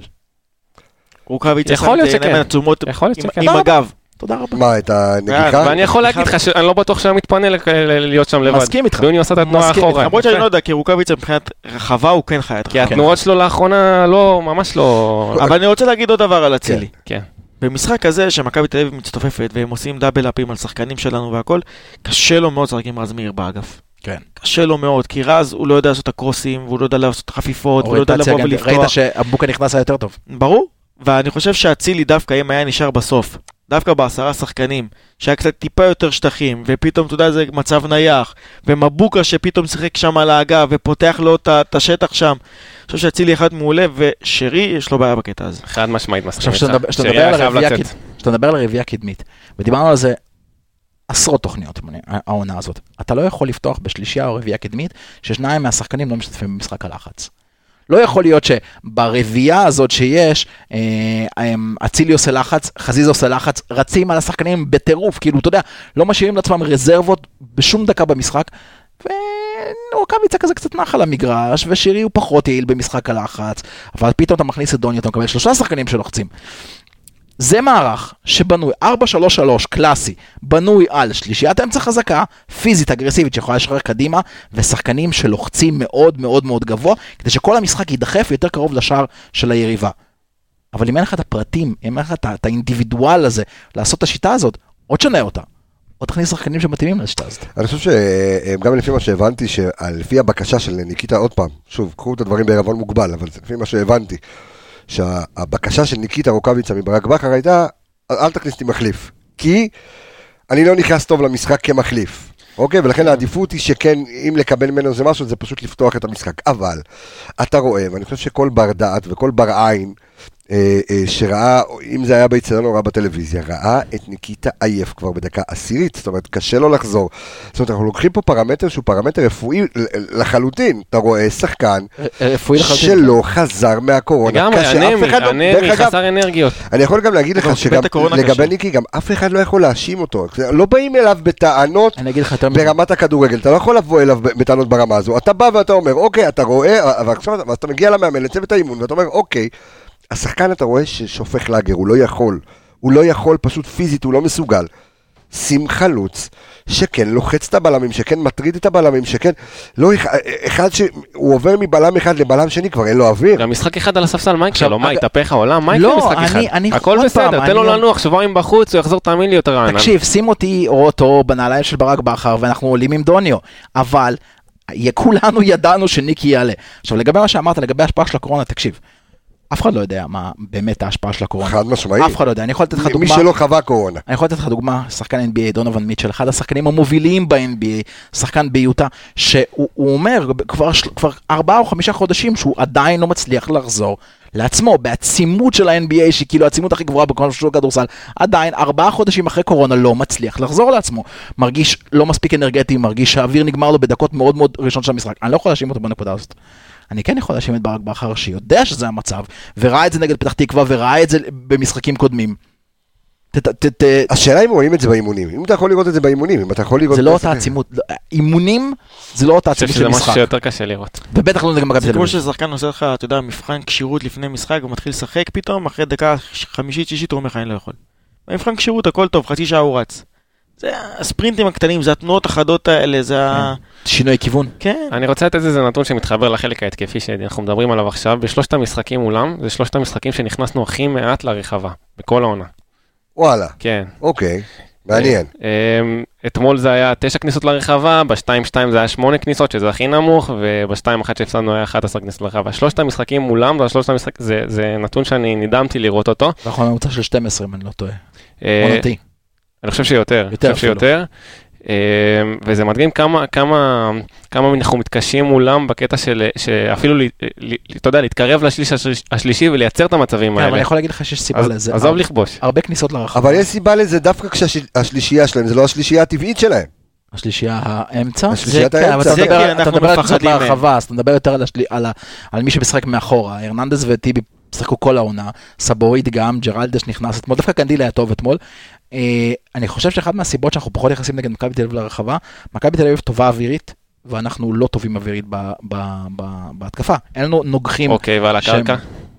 יכול להיות שכן. עם הגב. תודה רבה. מה, את הנגיחה? ואני יכול להגיד לך, אני לא בטוח שאני מתפנה להיות שם לבד. מסכים איתך. דוניו עושה את התנועה האחורה. למרות שאני לא יודע, כי רוקאביץ' מבחינת רחבה הוא כן חיית. כי התנועות שלו לאחרונה לא, ממש לא. אבל אני רוצה להגיד עוד דבר על אצילי. כן. במשחק הזה שמכבי תל אביב מצטופפת והם עושים דאבל אפים על שחקנים שלנו והכל, קשה לו מאוד שחקים רז מאיר באגף. כן. קשה לו מאוד, כי רז הוא לא יודע לעשות הקרוסים, והוא לא יודע לעשות חפיפות, והוא לא יודע לבוא ולפתוח. ראית שהבוקה נכנס יותר טוב. ברור, ואני חושב שהצילי דווקא אם היה נשאר בסוף, דווקא ב10 שחקנים, שהיה קצת טיפה יותר שטחים, ופתאום, אתה יודע, זה מצב נייח, ומבוקה שפתאום שיחק שם על האגב, ופותח לו את השטח שם. אני חושב שהצילי אחד מעולה, ושירי יש לו בעיה בקטע הזה. אחד משמעית מסכים. כשאתה מדבר על הרביעייה הקדמית, ודיברנו על זה עשרות תוכניות, העונה הזאת. אתה לא יכול לפתוח בשלישייה או רביעייה הקדמית, ששניים מהשחקנים לא משתתפים במשחק הלחץ. לא יכול להיות שברביעה הזאת שיש, אצילי עושה לחץ, חזיזה עושה לחץ, רצים על השחקנים בטירוף, כאילו, אתה יודע, לא משאירים לעצמם רזרבות בשום דקה במשחק, ורוקאביצה כזה קצת נח על המגרש, ושירי הוא פחות יעיל במשחק הלחץ, אבל פתאום אתה מכניס את דוני, אתה מקבל 3 שחקנים שלוחצים. זה מערך שבנוי, 4-3-3, קלאסי, בנוי על שלישיית אמצע חזקה, פיזית, אגרסיבית, שיכולה לשחרר קדימה, ושחקנים שלוחצים מאוד מאוד מאוד גבוה, כדי שכל המשחק יידחף יותר קרוב לשער של היריבה. אבל אם אין לך את הפרטים, אם אין לך את האינדיבידואל הזה, לעשות את השיטה הזאת, עוד שנה אותה. או תכניס שחקנים שמתאימים לשיטה הזאת. אני חושב שגם לפי מה שהבנתי, שלפי הבקשה של ניקיטה, עוד פעם, שוב, קחו את הדברים בערבון מוגבל, אבל לפי מה שהבנתי, שהבקשה של ניקיטה רוקאביצה מברק בחר הייתה, אל תכניס אותי מחליף, כי אני לא נכנס טוב למשחק כמחליף, אוקיי? ולכן העדיפות היא שכן, אם לקבל ממנו זה משהו, זה פשוט לפתוח את המשחק, אבל אתה רואה, ואני חושב שכל בר דעת וכל בר עין שראה, אם זה היה ביצלון או ראה בטלוויזיה, ראה את ניקיטה עייף כבר בדקה 10, זאת אומרת, קשה לו לחזור. זאת אומרת, אנחנו לוקחים פה פרמטר שהוא פרמטר רפואי לחלוטין. אתה רואה שחקן שלא חזר מהקורונה. אני חסר אנרגיות. אני יכול גם להגיד לך שלגבי ניקי, גם אף אחד לא יכול להאשים אותו. לא באים אליו בטענות ברמת הכדורגל. אתה לא יכול לבוא אליו בטענות ברמה הזו. אתה בא ואתה אומר, אוקיי, אתה רואה, ואתה מגיע למאמן, לצוות האימון, ואתה אומר, אוקיי, השחקן אתה רואה ששופך לגר, הוא לא יכול, הוא לא יכול פשוט פיזית, הוא לא מסוגל. שים חלוץ, שכן לוחץ את הבלמים, שכן מטריד את הבלמים, שכן, לא, אחד שהוא עובר מבלם אחד לבלם שני, כבר אין לו אוויר. גם משחק אחד על הספסל, מה יקרה לו? מה, יתהפך העולם? מה יקרה משחק אחד? הכל בסדר, תן לו לנוח, שבועיים בחוץ, הוא יחזור, תאמין לי יותר רענן. תקשיב, שים אותי או אותו בנעליים של ברק בחר, ואנחנו עולים עם דוניו, אבל כולנו ידענו שניקי יעלה. עכשיו, לגבי מה שאמרת, לגבי ההשפעה של הקורונה, תקשיב. אף אחד לא יודע מה באמת ההשפעה של הקורונה. חד משמעית. אף אחד לא יודע. אני יכול לתת לך דוגמה. מי שלא חווה קורונה. אני יכול לתת לך דוגמה, שחקן NBA, דונובן מיטשל, אחד השחקנים המובילים ב-NBA, שחקן ביוטה, שהוא אומר כבר 4 או 5 חודשים שהוא עדיין לא מצליח לחזור לעצמו, בעצימות של ה-NBA, שהיא כאילו העצימות הכי גבוהה בכל שוק כדורסל, עדיין 4 חודשים אחרי קורונה לא מצליח לחזור לעצמו. מרגיש לא מספיק אנרגטי, מרגיש שהאוויר נגמר לו בדקות מאוד מאוד ראשון של המשחק. אני לא יכול להשים אותו בנקודה הזאת. אני כן יכול להשים את ברק בחר שיודע שזה המצב, וראה את זה נגד פתח תקווה, וראה את זה במשחקים קודמים. השאלה אם רואים את זה באימונים, אם אתה יכול לראות את זה באימונים, אם אתה יכול לראות... זה לא אותה עצימות, אימונים זה לא אותה עצימות של משחק. זה משהו שיותר קשה לראות. ובטח לא נגמר זה כמו ששחקן עושה לך, אתה יודע, מבחן כשירות לפני משחק, הוא מתחיל לשחק פתאום, אחרי דקה 5-6 הוא אומר לך, אני לא יכול. מבחן כשירות, הכל טוב, חצי שעה הוא רץ. זה הספרינטים הקטנים, זה התנועות החדות האלה, זה שינוי כיוון. כן. אני רוצה לתת איזה נתון שמתחבר לחלק ההתקפי שאנחנו מדברים עליו עכשיו. בשלושת המשחקים מולם, זה שלושת המשחקים שנכנסנו הכי מעט לרחבה, בכל העונה. וואלה. כן. אוקיי. מעניין. אתמול זה היה 9 כניסות לרחבה, ב-2-2 זה היה 8 כניסות, שזה הכי נמוך, וב-2-1 שהפסדנו היה 11 כניסות לרחבה. שלושת המשחקים מולם, זה נתון שאני נדהמתי לראות אותו. נכון, הממוצע של 12, אם אני לא טועה. עונתי. אני חושב שיותר. יותר אפילו. וזה מדגים כמה אנחנו מתקשים מולם בקטע של, שאפילו, אתה יודע, להתקרב לשליש השלישי ולייצר את המצבים האלה. אני יכול להגיד לך שיש סיבה לזה. עזוב לכבוש. הרבה כניסות לרחב. אבל יש סיבה לזה דווקא כשהשלישייה שלהם, זה לא השלישייה הטבעית שלהם. השלישייה האמצע? השלישיית האמצע. אתה מדבר על כניסות לרחבה, אז אתה מדבר יותר על מי שמשחק מאחורה. הרננדס וטיבי שחקו כל העונה, סבורית גם, ג'רלדש נכנס אתמול, דווקא קנדיל היה טוב אתמול. אני חושב שאחד מהסיבות שאנחנו פחות יחסים נגד מכבי תל אביב לרחבה, מכבי תל אביב טובה אווירית, ואנחנו לא טובים אווירית בהתקפה. אין לנו נוגחים. אוקיי, ועל הקרקע?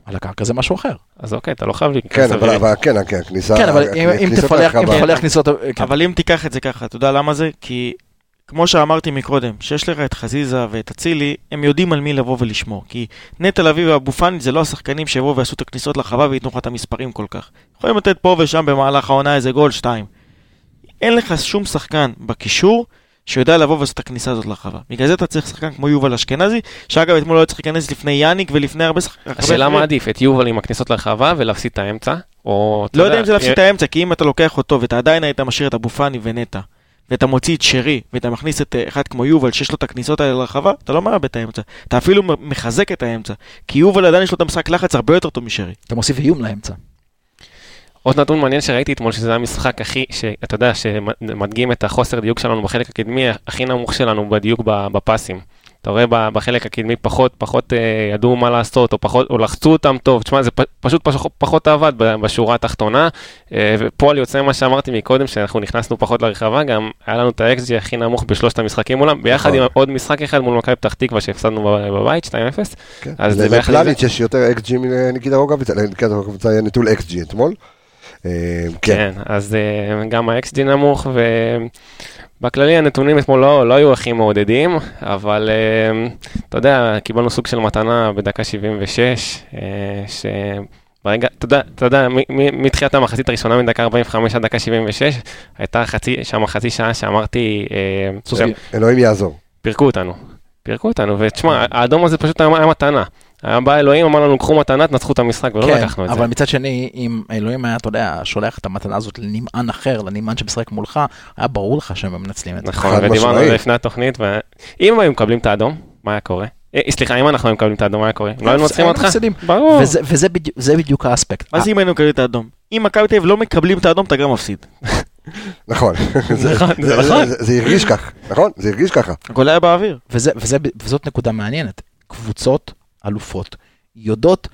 על הקרקע זה משהו אחר. אז אוקיי, אתה לא חייב לי. כן, אבל כן, הכניסה... כן, אבל אם תפלח כניסות... אבל אם תיקח את זה ככה, אתה יודע למה זה? כי... כמו שאמרתי מקודם, שיש לך את חזיזה ואת אצילי, הם יודעים על מי לבוא ולשמור, כי נטע לביא ואבו פני זה לא השחקנים שיבואו ועשו את הכניסות לחווה ויתנו לך את המספרים כל כך. יכולים לתת פה ושם במהלך העונה איזה גול 2. אין לך שום שחקן בקישור שיודע לבוא ועשו את הכניסה הזאת לחווה. בגלל זה אתה צריך שחקן כמו יובל אשכנזי, שאגב אתמול לא צריך להיכנס לפני יאניק ולפני הרבה שחקנים. השאלה מה עדיף, את יובל עם הכניסות לחווה ולהפסיד את האמצע? לא יודע אם זה להפסיד את האמצע, כי אם אתה לוקח אותו ואתה עדיין היית משאיר את אבו פני ונטע. ואתה מוציא את שירי, ואתה מכניס את אחד כמו יובל, שיש לו את הכניסות האלה לרחבה, אתה לא מראה את האמצע. אתה אפילו מחזק את האמצע, כי יובל עדיין יש לו את המשחק לחץ הרבה יותר טוב משירי. אתה מוסיף איום לאמצע. עוד נתון מעניין שראיתי אתמול, שזה המשחק הכי, שאתה יודע, שמדגים את החוסר דיוק שלנו בחלק הקדמי, הכי נמוך שלנו בדיוק בפסים. אתה רואה בחלק הקדמי פחות ידעו מה לעשות, או לחצו אותם טוב, תשמע, זה פשוט פחות עבד בשורה התחתונה, ופה על יוצא מה שאמרתי מקודם, שאנחנו נכנסנו פחות לרחבה, גם היה לנו את האקסג'י הכי נמוך בשלושת המשחקים מולם, ביחד עם עוד משחק אחד מול מכבי פתח תקווה, שהפסדנו בבית, 2-0. זה פלניץ' יש יותר אקסג'י מניקיטה רוקאביץ', נקיטה רוקאביץ' היה נטול אקסג'י אתמול. כן, אז גם האקסג'י נמוך, ו... בכללי הנתונים אתמול לא היו הכי מעודדים, אבל אתה יודע, קיבלנו סוג של מתנה בדקה 76, שברגע, אתה יודע, מתחילת המחצית הראשונה מדקה 45 עד דקה 76, הייתה שם חצי שעה שאמרתי... אלוהים יעזור. פירקו אותנו, ותשמע, האדום הזה פשוט היה מתנה. היה בא אלוהים, אמר לנו, קחו מתנה, תנצחו את המשחק, ולא לקחנו את זה. אבל מצד שני, אם אלוהים היה, אתה יודע, שולח את המתנה הזאת לנמען אחר, לנמען שמשחק מולך, היה ברור לך שהם מנצלים את זה. נכון, ודיברנו לפני התוכנית, ואם היו מקבלים את האדום, מה היה קורה? סליחה, אם אנחנו מקבלים את האדום, מה היה קורה? לא היינו מצחים אותך? ברור. וזה בדיוק האספקט. אז אם היינו מקבלים את האדום, אם מכבי תל אביב לא מקבלים את האדום, אתה גם מפסיד. נכון, זה הרגיש ככה, נכון? זה הרגיש ככה. הכל היה באוויר. וזאת נקודה מעניינת. קבוצות אלופות יודעות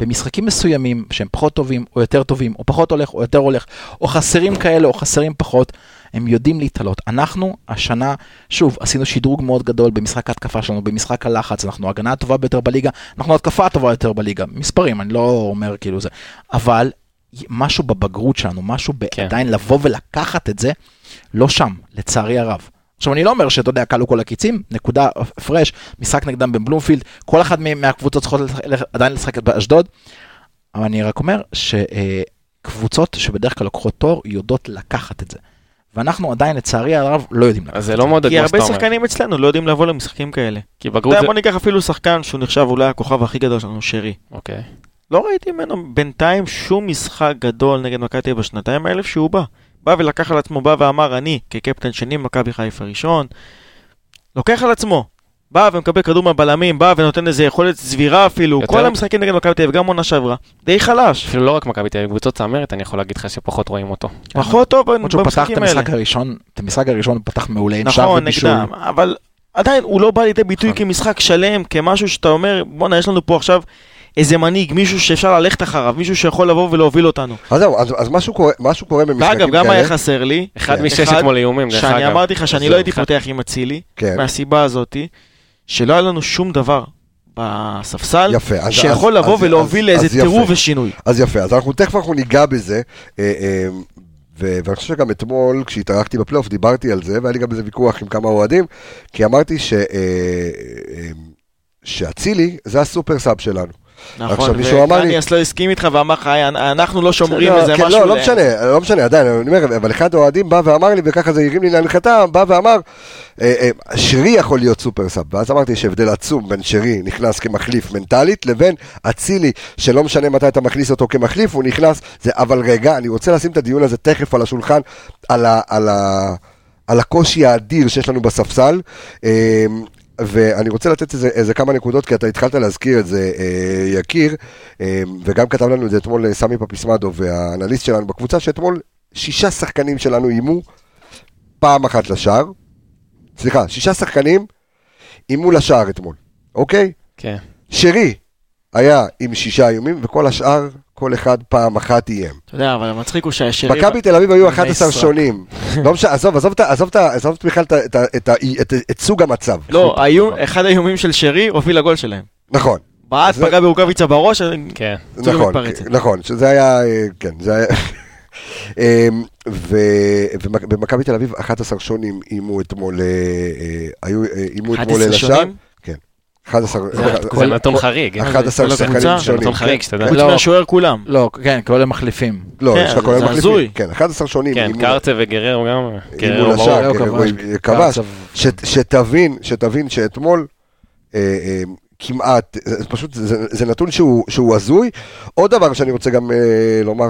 במשחקים מסוימים שהם פחות טובים או יותר טובים, או פחות הולך או יותר הולך, או חסרים כאלה או חסרים פחות, הם יודעים להתעלות. אנחנו השנה, שוב, עשינו שדרוג מאוד גדול במשחק ההתקפה שלנו, במשחק הלחץ, אנחנו ההגנה הטובה ביותר בליגה, אנחנו ההתקפה הטובה יותר בליגה, מספרים, אני לא אומר כאילו זה, אבל משהו בבגרות שלנו, משהו בעדיין לבוא ולקחת את זה, לא שם, לצערי הרב. עכשיו, אני לא אומר שאתה יודע, קלו כל הקיצים, נקודה פרש, משחק נגדם בבלומפילד, כל אחד מהקבוצות צריכות עדיין לשחק באשדוד, אבל אני רק אומר שקבוצות שבדרך כלל לוקחות תור, יודעות לקחת את זה. ואנחנו עדיין, לצערי הרב, לא יודעים לקחת את זה. כי הרבה שחקנים אצלנו לא יודעים לבוא למשחקים כאלה. בוא ניקח אפילו שחקן שהוא נחשב אולי הכוכב הכי גדול שלנו, שירי. אוקיי. לא ראיתי ממנו בינתיים שום משחק גדול נגד מכבי תל אביב בשנתיים האלה שהוא בא ולקח על עצמו, בא ואמר, אני כקפטן שני מכבי חיפה ראשון, לוקח על עצמו, בא ומקבל כדור מהבלמים, בא ונותן איזה יכולת סבירה אפילו, כל המשחקים נגד מכבי תל אביב, גם עונה שעברה, די חלש. אפילו לא רק מכבי תל אביב, קבוצות צמרת, אני יכול להגיד לך שפחות רואים אותו. פחות טוב במשחקים האלה. את המשחק הראשון פתח מעולה, נכון, נגדם, אבל עדיין הוא לא בא לידי ביטוי כמשחק שלם, כמשהו שאתה אומר, בוא'נה, יש לנו פה עכשיו איזה מנהיג, מישהו שאפשר ללכת אחריו, מישהו שיכול לבוא ולהוביל אותנו. אז זהו, אז משהו קורה במשחקים כאלה. ואגב, גם היה חסר לי. אחד מששת מול איומים. שאני אמרתי לך שאני לא הייתי פותח עם אצילי, מהסיבה הזאת, שלא היה לנו שום דבר בספסל, שיכול לבוא ולהוביל לאיזה תירוב ושינוי. אז יפה, אז אנחנו תכף ניגע בזה, ואני חושב שגם אתמול, כשהתארחתי בפלייאוף, דיברתי על זה, והיה לי גם איזה ויכוח עם כמה אוהדים, כי אמרתי שאצילי, זה הסופר סאב שלנו. נכון, וקניאס לא הסכים איתך ואמר לך, אנחנו לא שומרים איזה משהו. לא משנה, לא משנה, עדיין, אבל אחד האוהדים בא ואמר לי, וככה זה הרים לי להנחתה, בא ואמר, שירי יכול להיות סופר סאב, ואז אמרתי שהבדל עצום בין שירי נכנס כמחליף מנטלית, לבין אצילי, שלא משנה מתי אתה מכניס אותו כמחליף, הוא נכנס, אבל רגע, אני רוצה לשים את הדיון הזה תכף על השולחן, על הקושי האדיר שיש לנו בספסל, ואני רוצה לתת איזה כמה נקודות, כי אתה התחלת להזכיר את זה, יקיר, וגם כתב לנו את זה אתמול סמי פפיסמדו, והאנליסט שלנו בקבוצה, שאתמול 6 שחקנים שלנו אימו פעם אחת לשער, סליחה, 6 שחקנים אימו לשער אתמול, אוקיי? כן. שירי היה עם 6 איומים, וכל השאר, כל אחד פעם אחת איים. אתה יודע, אבל המצחיק הוא שהשירי... מכבי תל אביב היו 11 שונים. עזוב בכלל את סוג המצב. לא, אחד האיומים של שירי הוביל לגול שלהם. נכון. בעט פגע ברוקביצה בראש, כן. נכון, שזה היה... כן, זה היה... ובמכבי תל אביב 11 שונים אימו אתמול... 11 שונים? כן. 11 נתון חריג, 11 שחקנים שונים, חוץ מהשוער כולם. לא, כן, כל המחליפים. לא, יש לך כל המחליפים. כן, 11 שונים. כן, קרצב וגרר גם. גרר ברור. כבש. שתבין שאתמול כמעט, פשוט זה נתון שהוא הזוי. עוד דבר שאני רוצה גם לומר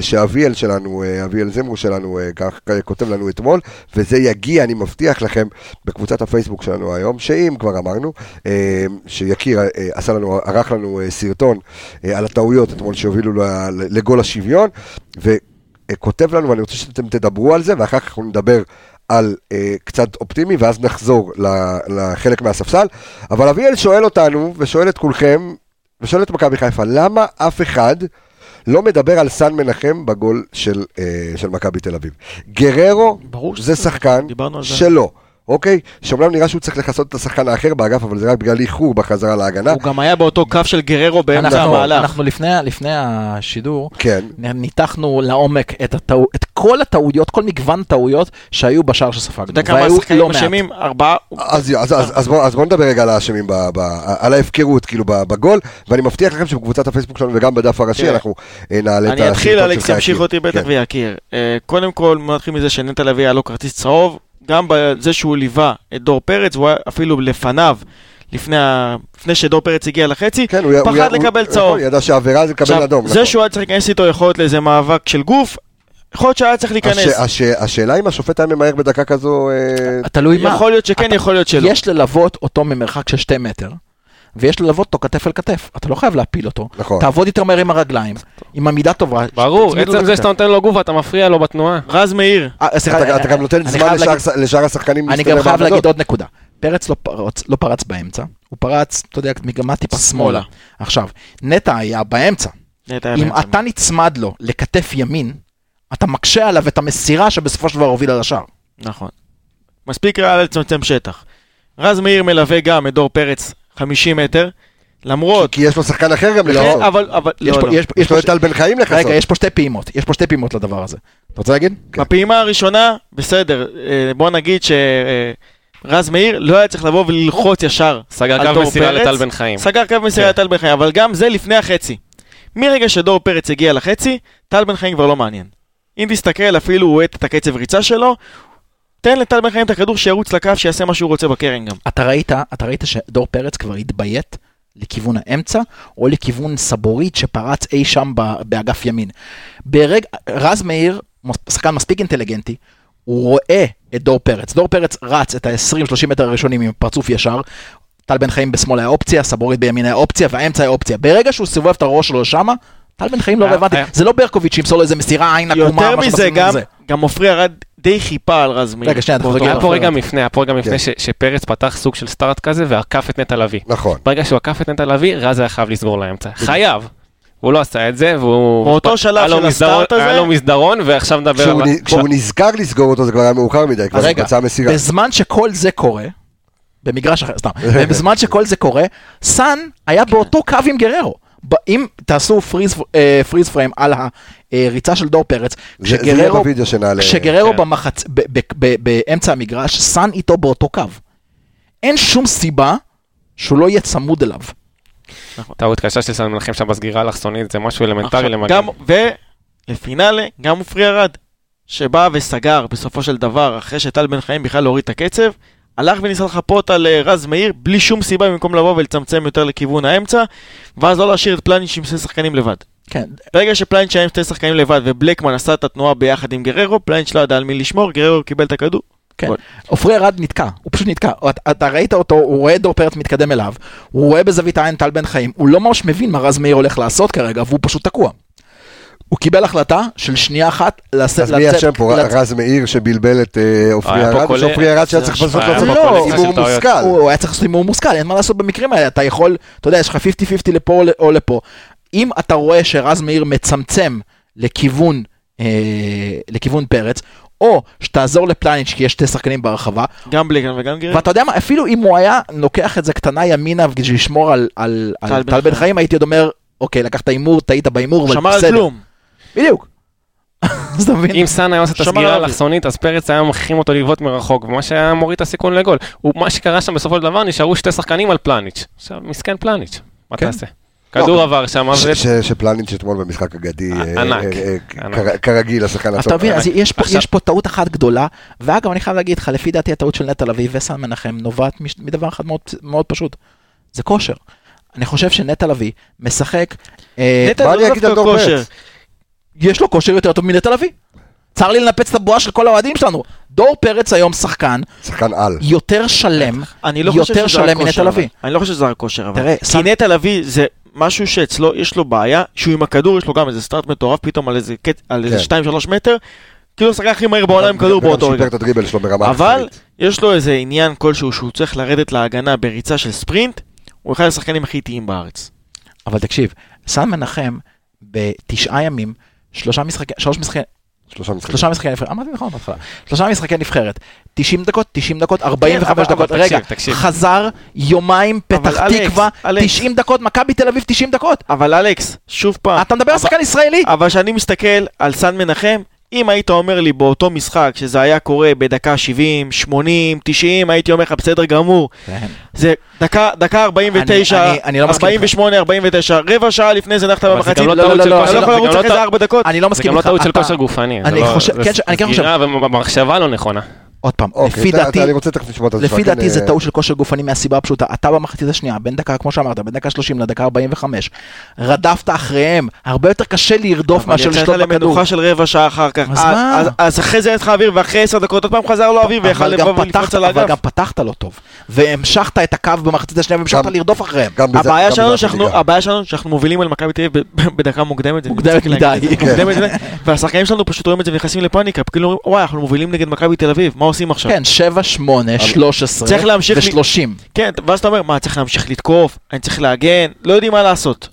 שאביאל שלנו, אביאל זמרו שלנו, כך כותב לנו אתמול, וזה יגיע, אני מבטיח לכם, בקבוצת הפייסבוק שלנו היום, שאם כבר אמרנו, שיקיר ערך לנו סרטון על הטעויות אתמול שהובילו לגול השוויון, וכותב לנו, ואני רוצה שאתם תדברו על זה, ואחר כך אנחנו נדבר על קצת אופטימי, ואז נחזור לחלק מהספסל. אבל אביאל שואל אותנו, ושואל את כולכם, ושואל את מכבי חיפה, למה אף אחד לא מדבר על סן מנחם בגול של מכבי תל אביב? גררו זה שחקן שלו. אוקיי, שאומנם נראה שהוא צריך לחסות את השחקן האחר באגף, אבל זה רק בגלל איחור בחזרה להגנה. הוא גם היה באותו קו של גררו באמצע המהלך. אנחנו לפני השידור, ניתחנו לעומק את כל הטעויות, כל מגוון טעויות שהיו בשער שספגנו. אתה כמה השחקנים משמים? 4? אז בואו נדבר רגע על האשמים, על ההפקרות, כאילו בגול, ואני מבטיח לכם שבקבוצת הפייסבוק שלנו וגם בדף הראשי אנחנו נעלה את השחקן. אני אתחיל, אלכס ימשיך אותי בטח ויקיר. קודם כל, מתחיל מזה שנטע לביא היה לו כרטיס צהוב. גם בזה שהוא ליווה את דור פרץ, הוא אפילו לפניו, לפני שדור פרץ הגיע לחצי, כן, פחד לקבל צהוב. הוא ידע שהעבירה זה לקבל אדום. זה שהוא היה צריך להיכנס איתו יכולת לאיזה מאבק של גוף, יכול להיות שהיה צריך להיכנס. השאלה אם השופט היה ממהר בדקה כזו... תלוי מה. יכול להיות שכן, יכול להיות שלא. יש ללוות אותו ממרחק של 2 מטר, ויש ללוות אותו כתף אל כתף. אתה לא חייב להפיל אותו. תעבוד יותר מהר עם הרגליים, עם עמידה טובה. ברור, עצם זה שאתה נותן לו גוף, אתה מפריע לו בתנועה. רז מאיר. אתה גם נותן זמן לשאר השחקנים. אני גם חייב להגיד עוד נקודה. פרץ לא פרץ באמצע, הוא פרץ, אתה יודע, מגמה טיפה שמאלה. עכשיו, נטע היה באמצע. אם אתה נצמד לו לכתף ימין, אתה מקשה עליו את המסירה שבסופו של דבר הובילה לשער. נכון. מספיק רע לצמצם שטח. רז מאיר מלווה גם את דור פרץ 50 מטר, למרות... כי יש לו שחקן אחר גם לחסות. אבל... יש לו את טל בן חיים לחסות. רגע, יש פה 2 פעימות. יש פה 2 פעימות לדבר הזה. אתה רוצה להגיד? בפעימה הראשונה, בסדר. בוא נגיד שרז מאיר לא היה צריך לבוא וללחוץ ישר. סגר קו מסירה לטל בן חיים. סגר קו מסירה לטל בן חיים, אבל גם זה לפני החצי. מרגע שדור פרץ הגיע לחצי, טל בן חיים כבר לא מעניין. אם תסתכל, אפילו הוא את הקצב ריצה שלו, תן לטל בן חיים את הכדור שירוץ לקו, שיעשה מה שהוא רוצה בקרן גם. אתה ראית שדור פרץ כבר התביית לכיוון האמצע, או לכיוון סבורית שפרץ אי שם באגף ימין. רז מאיר, שחקן מספיק אינטליגנטי, הוא רואה את דור פרץ. דור פרץ רץ את ה-20-30 מטר הראשונים עם פרצוף ישר, טל בן חיים בשמאל היה אופציה, סבורית בימין היה אופציה, והאמצע היה אופציה. ברגע שהוא סיבוב את הראש שלו שמה, טל בן חיים לא רלוונטי. זה לא ברקוביץ' שימסור לו איזה מסירה, עין עקומה. יותר מזה, גם מופרי הרד די חיפה על רז מאיר. רגע, שנייה, היה פה רגע מפנה, שפרץ פתח סוג של סטארט כזה, ועקף את נטע לביא. נכון. ברגע שהוא עקף את נטע לביא, רז היה חייב לסגור לאמצע. חייב. הוא לא עשה את זה, והוא... באותו שלב של הסטארט הזה... היה לו מסדרון, ועכשיו נדבר... כשהוא נסגר לסגור אותו, זה כבר היה מאוחר מדי, כבר נמצא מסירה. בזמן שכל זה קורה, במגרש אחר, סתם, בזמן שכל זה קורה, סן היה באותו קו עם גררו. אם תעשו פריז פריים על הריצה של דור פרץ, כשגררו באמצע המגרש, סן איתו באותו קו. אין שום סיבה שהוא לא יהיה צמוד אליו. טעות קשה של סן מנחם שם בסגירה אלכסונית, זה משהו אלמנטרי למדים. ולפינאלי, גם מופרי הרד, שבא וסגר בסופו של דבר, אחרי שטל בן חיים בכלל להוריד את הקצב, הלך וניסה לחפות על רז מאיר, בלי שום סיבה, במקום לבוא ולצמצם יותר לכיוון האמצע, ואז לא להשאיר את פלניץ' עם שתי שחקנים לבד. כן. ברגע שפלניץ' היה עם שתי שחקנים לבד, ובלקמן עשה את התנועה ביחד עם גררו, פלניץ' לא ידע על מי לשמור, גררו קיבל את הכדור. כן. אופרי הרד נתקע, הוא פשוט נתקע. אתה ראית אותו, הוא רואה דור פרץ מתקדם אליו, הוא רואה בזווית העין טל בן חיים, הוא לא ממש מבין מה רז מאיר הולך לעשות כרגע, והוא פשוט תקוע. הוא קיבל החלטה של שנייה אחת לעשות... אז מי ישם פה? רז מאיר שבלבל את אופרי הרד? שאופרי הרד שהיה צריך לעשות סימור מושכל. הוא היה צריך לעשות סימור מושכל, אין מה לעשות במקרים האלה. אתה יכול, אתה יודע, יש לך 50-50 לפה או לפה. אם אתה רואה שרז מאיר מצמצם לכיוון פרץ, או שתעזור לפלניץ' כי יש שתי שחקנים ברחבה. גם בליקן וגם גריר. ואתה יודע מה, אפילו אם הוא היה לוקח את זה קטנה ימינה ולשמור על טל בן חיים, הייתי עוד אומר, אוקיי, לקחת אימור, תהיית באימור, בדיוק. אם סן היה עושה את הסגירה הלחסונית, אז פרץ היה מכירים אותו ללוות מרחוק, ומה שהיה מוריד את הסיכון לגול. ומה שקרה שם בסופו של דבר, נשארו שתי שחקנים על פלניץ'. עכשיו, מסכן פלניץ'. מה תעשה? כדור עבר שם. שפלניץ' אתמול במשחק אגדי, כרגיל, השחקן הטוב. אתה מבין, אז יש פה טעות אחת גדולה, ואגב, אני חייב להגיד לך, לפי דעתי הטעות של נטע לביא וסן מנחם, נובעת מדבר אחד מאוד פשוט. זה כושר. אני חושב שנטע לביא משחק. נטע לא דווקא כושר. יש לו כושר יותר טוב מנטע לביא. צר לי לנפץ את הבועה של כל האוהדים שלנו. דור פרץ היום שחקן. שחקן על. יותר שלם. אני לא חושב שזה הכושר. אני לא חושב שזה הכושר. כי נטע לביא זה משהו שאצלו יש לו בעיה, שהוא עם הכדור יש לו גם איזה סטארט מטורף פתאום על איזה 2-3 מטר. כאילו שחקן הכי מהיר בעולם עם כדור באותו רגע. אבל יש לו איזה עניין כלשהו שהוא צריך לרדת להגנה בריצה של ספרינט. הוא אחד השחקנים הכי טובים בארץ. אבל תקשיב, סן מנחם ב9 ימים 3 משחקי נבחרת, 90 דקות, 45 דקות, רגע, חזר יומיים פתח תקווה, 90 דקות, מכבי תל אביב 90 דקות. אבל אלכס, שוב פעם, אתה מדבר על שחקן ישראלי. אבל שאני מסתכל על סן מנחם, אם היית אומר לי באותו משחק שזה היה קורה בדקה 70, 80, 90, הייתי אומר לך בסדר גמור. זה דקה 49, 48, 49, רבע שעה לפני זה נחת במחצית. זה גם לא טעות של כושר. אני לא יכול לרוץ אחרי זה 4 דקות. אני לא מסכים לך. זה גם לא טעות של כושר גופני. אני חושב, סגירה ומחשבה לא נכונה. עוד פעם, לפי דעתי זה טעות של כושר גופני מהסיבה הפשוטה, אתה במחצית השנייה, בין דקה, כמו שאמרת, בין דקה 30 לדקה 45, רדפת אחריהם, הרבה יותר קשה להרדוף מאשר לשלוט בכדור. אבל יצאת למנוחה של רבע שעה אחר כך, אז אחרי זה יצא לך אוויר, ואחרי 10 דקות עוד פעם חזר לו אוויר, ויכל לבוא ולפרוץ על האגף. אבל גם פתחת לא טוב, והמשכת את הקו במחצית השנייה, והמשכת להרדוף אחריהם. הבעיה שלנו שאנחנו מובילים על מכבי תל אביב בדקה מוקדמת מדי, והשחקנים שלנו פשוט רואים את זה ונכנסים לפאניקה, כאילו וואי, אנחנו מובילים נגד מכבי תל אביב. מה עושים עכשיו? כן, 7, 8, 13 ו-30. כן, ואז אתה אומר, מה, צריך להמשיך לתקוף, אני צריך להגן, לא יודעים מה לעשות.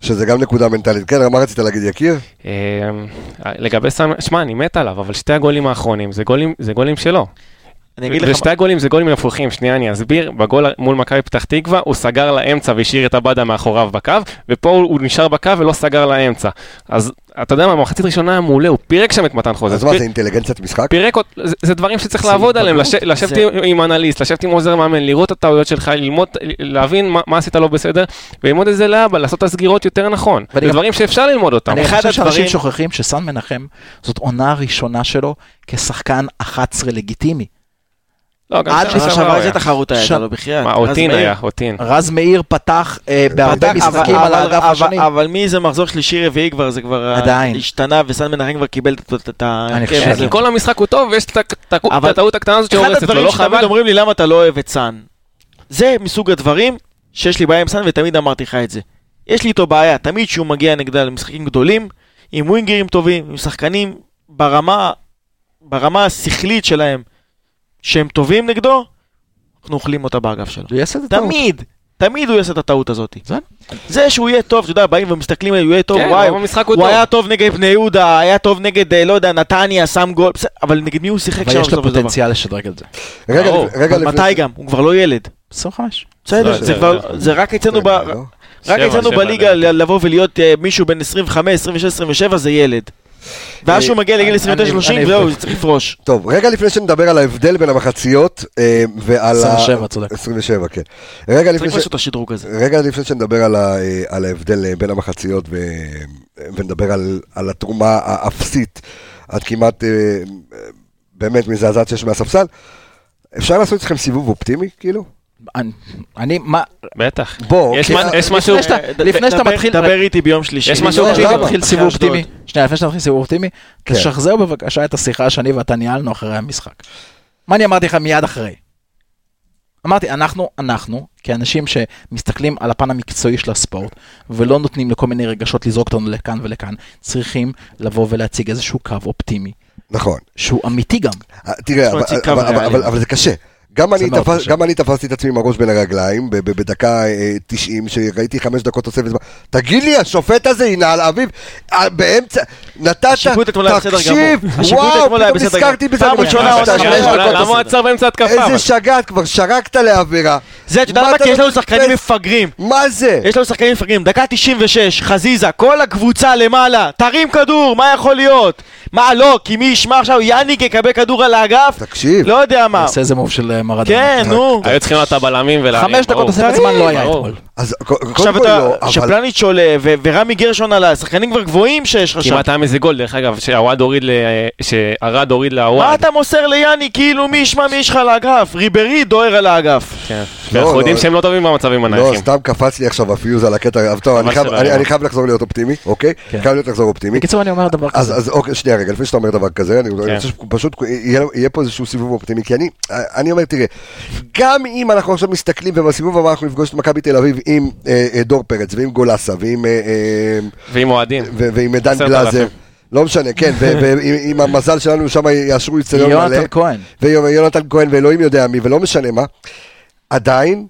שזה גם נקודה מנטלית. כן, מה רצית להגיד יקיר? לגבי סן, שמע, אני מת עליו, אבל שתי הגולים האחרונים, זה גולים שלו. ושתי הגולים זה גולים הפוכים, שנייה אני אסביר, בגול מול מכבי פתח תקווה, הוא סגר לאמצע והשאיר את הבדה מאחוריו בקו, ופה הוא נשאר בקו ולא סגר לאמצע. אז אתה יודע מה, במחצית ראשונה היה מעולה, הוא פירק שם את מתן חוזז. אז מה, זה אינטליגנציית משחק? פירק, זה דברים שצריך לעבוד עליהם, לשבת עם אנליסט, לשבת עם עוזר מאמן, לראות את הטעויות שלך, ללמוד, להבין מה עשית לא בסדר, וללמוד את זה לאבא, לעשות את הסגירות יותר נכון. זה דברים שאפשר ללמוד אותם. אני חושב שאנשים שוכחים שסן מנחם, זאת עונה ראשונה שלו כשחקן 11 לגיטימי. עד ששבר זה תחרות הייתה לו בחייה. אותין היה, אותין. רז מאיר פתח בהרבה משחקים על האגף השני. אבל מי זה מחזור שלישי רביעי כבר, זה כבר השתנה וסן מנחם כבר קיבל את הכיף. כל המשחק הוא טוב ויש את הטעות הקטנה הזאת שהורסת. אחד הדברים שתמיד אומרים לי למה אתה לא אוהב את סן. זה מסוג הדברים שיש לי בעיה עם סן ותמיד אמרתי לך את זה. יש לי איתו בעיה, תמיד שהוא מגיע נגדה למשחקים גדולים, עם ווינגרים טובים, עם שחקנים ברמה השכלית שלהם. שהם טובים נגדו, אנחנו אוכלים אותה באגף שלו. תמיד הוא יעשה את הטעות הזאת. זה שהוא יהיה טוב, אתה יודע, באים ומסתכלים עליו, הוא יהיה טוב, וואי, הוא היה טוב נגד בני יהודה, היה טוב נגד, לא יודע, נתניה, שם גול, אבל נגד מי הוא שיחק שם? ויש לו פוטנציאל לשדרג את זה. רגע, מתי גם? הוא כבר לא ילד. 25. בסדר, זה רק אצלנו, רק אצלנו בליגה לבוא ולהיות מישהו בין 25, 26, 27 זה ילד. ואז שהוא מגיע לגיל 29-30 וזהו, צריך לפרוש. טוב, רגע לפני שנדבר על ההבדל בין המחציות ועל... 27, צודק. 27, כן. צריך לעשות את השדרוג הזה. רגע לפני שנדבר על ההבדל בין המחציות ונדבר על התרומה האפסית, עד כמעט באמת מזעזעת שיש מהספסל, אפשר לעשות אתכם סיבוב אופטימי, כאילו? אני, מה... בטח. בוא, יש משהו... לפני שאתה מתחיל... דבר איתי ביום שלישי. יש משהו מתחיל סיבוב אופטימי. שנייה, לפני שאתה מתחיל סיבוב אופטימי, תשחזרו בבקשה את השיחה שאני ואתה ניהלנו אחרי המשחק. מה אני אמרתי לך מיד אחרי? אמרתי, אנחנו, כאנשים שמסתכלים על הפן המקצועי של הספורט, ולא נותנים לכל מיני רגשות לזרוק אותנו לכאן ולכאן, צריכים לבוא ולהציג איזשהו קו אופטימי. נכון. שהוא אמיתי גם. תראה, אבל זה קשה. גם אני תפסתי את עצמי עם הראש בין הרגליים, בדקה 90, שראיתי 5 דקות עושה וזמן, תגיד לי, השופט הזה, הנה על אביב, באמצע, נתת, תקשיב, וואו, פתאום נזכרתי בזה, למה הוא עצר באמצע התקפה? איזה שגעת, כבר שרקת לעבירה. זה, אתה יודע מה, כי יש לנו שחקנים מפגרים. מה זה? יש לנו שחקנים מפגרים, דקה 96, חזיזה, כל הקבוצה למעלה, תרים כדור, מה יכול להיות? מה לא, כי מי ישמע עכשיו, יניק יקבל כדור על האגף, תקשיב, לא יודע מה. נעשה איזה מוב של מרדונה. כן, נו. היו צריכים לתת בלמים ולהרים. 5 דקות עושה בזמן לא היה אתמול. עכשיו אתה, שפלנית שולה ורמי גרשון על השחקנים כבר גבוהים שיש חשב. כמעט היה מזה גול, דרך אגב, שהרד הוריד להוואד. מה אתה מוסר ליאני, כאילו מי ישמע מי יש לך על האגף? ריברי דוהר על האגף. כן. אנחנו יודעים שהם לא טובים במצבים הנערכים. לא, סתם קפץ לי עכשיו הפיוז על הקטע. אני חייב לחזור להיות אופטימי, אוקיי? חייב להיות לחזור אופטימי. בקיצור אני אומר דבר כזה. אז אוקיי, שנייה רגע, לפני שאתה אומר דבר כזה, אני רוצה שפשוט יהיה פה איזשהו סיבוב אופטימי, כי אני אומר, תראה, גם אם אנחנו עכשיו מסתכלים ובסיבוב הבא אנחנו נפגוש את מכבי תל אביב עם דור פרץ ועם גולסה ועם אוהדים ועם עידן גלאזר. לא משנה, כן, ועם המזל שלנו שם יאשרו יצריון מלא. ויונתן כהן ואלוהים יודע מי, ולא משנה מה. עדיין,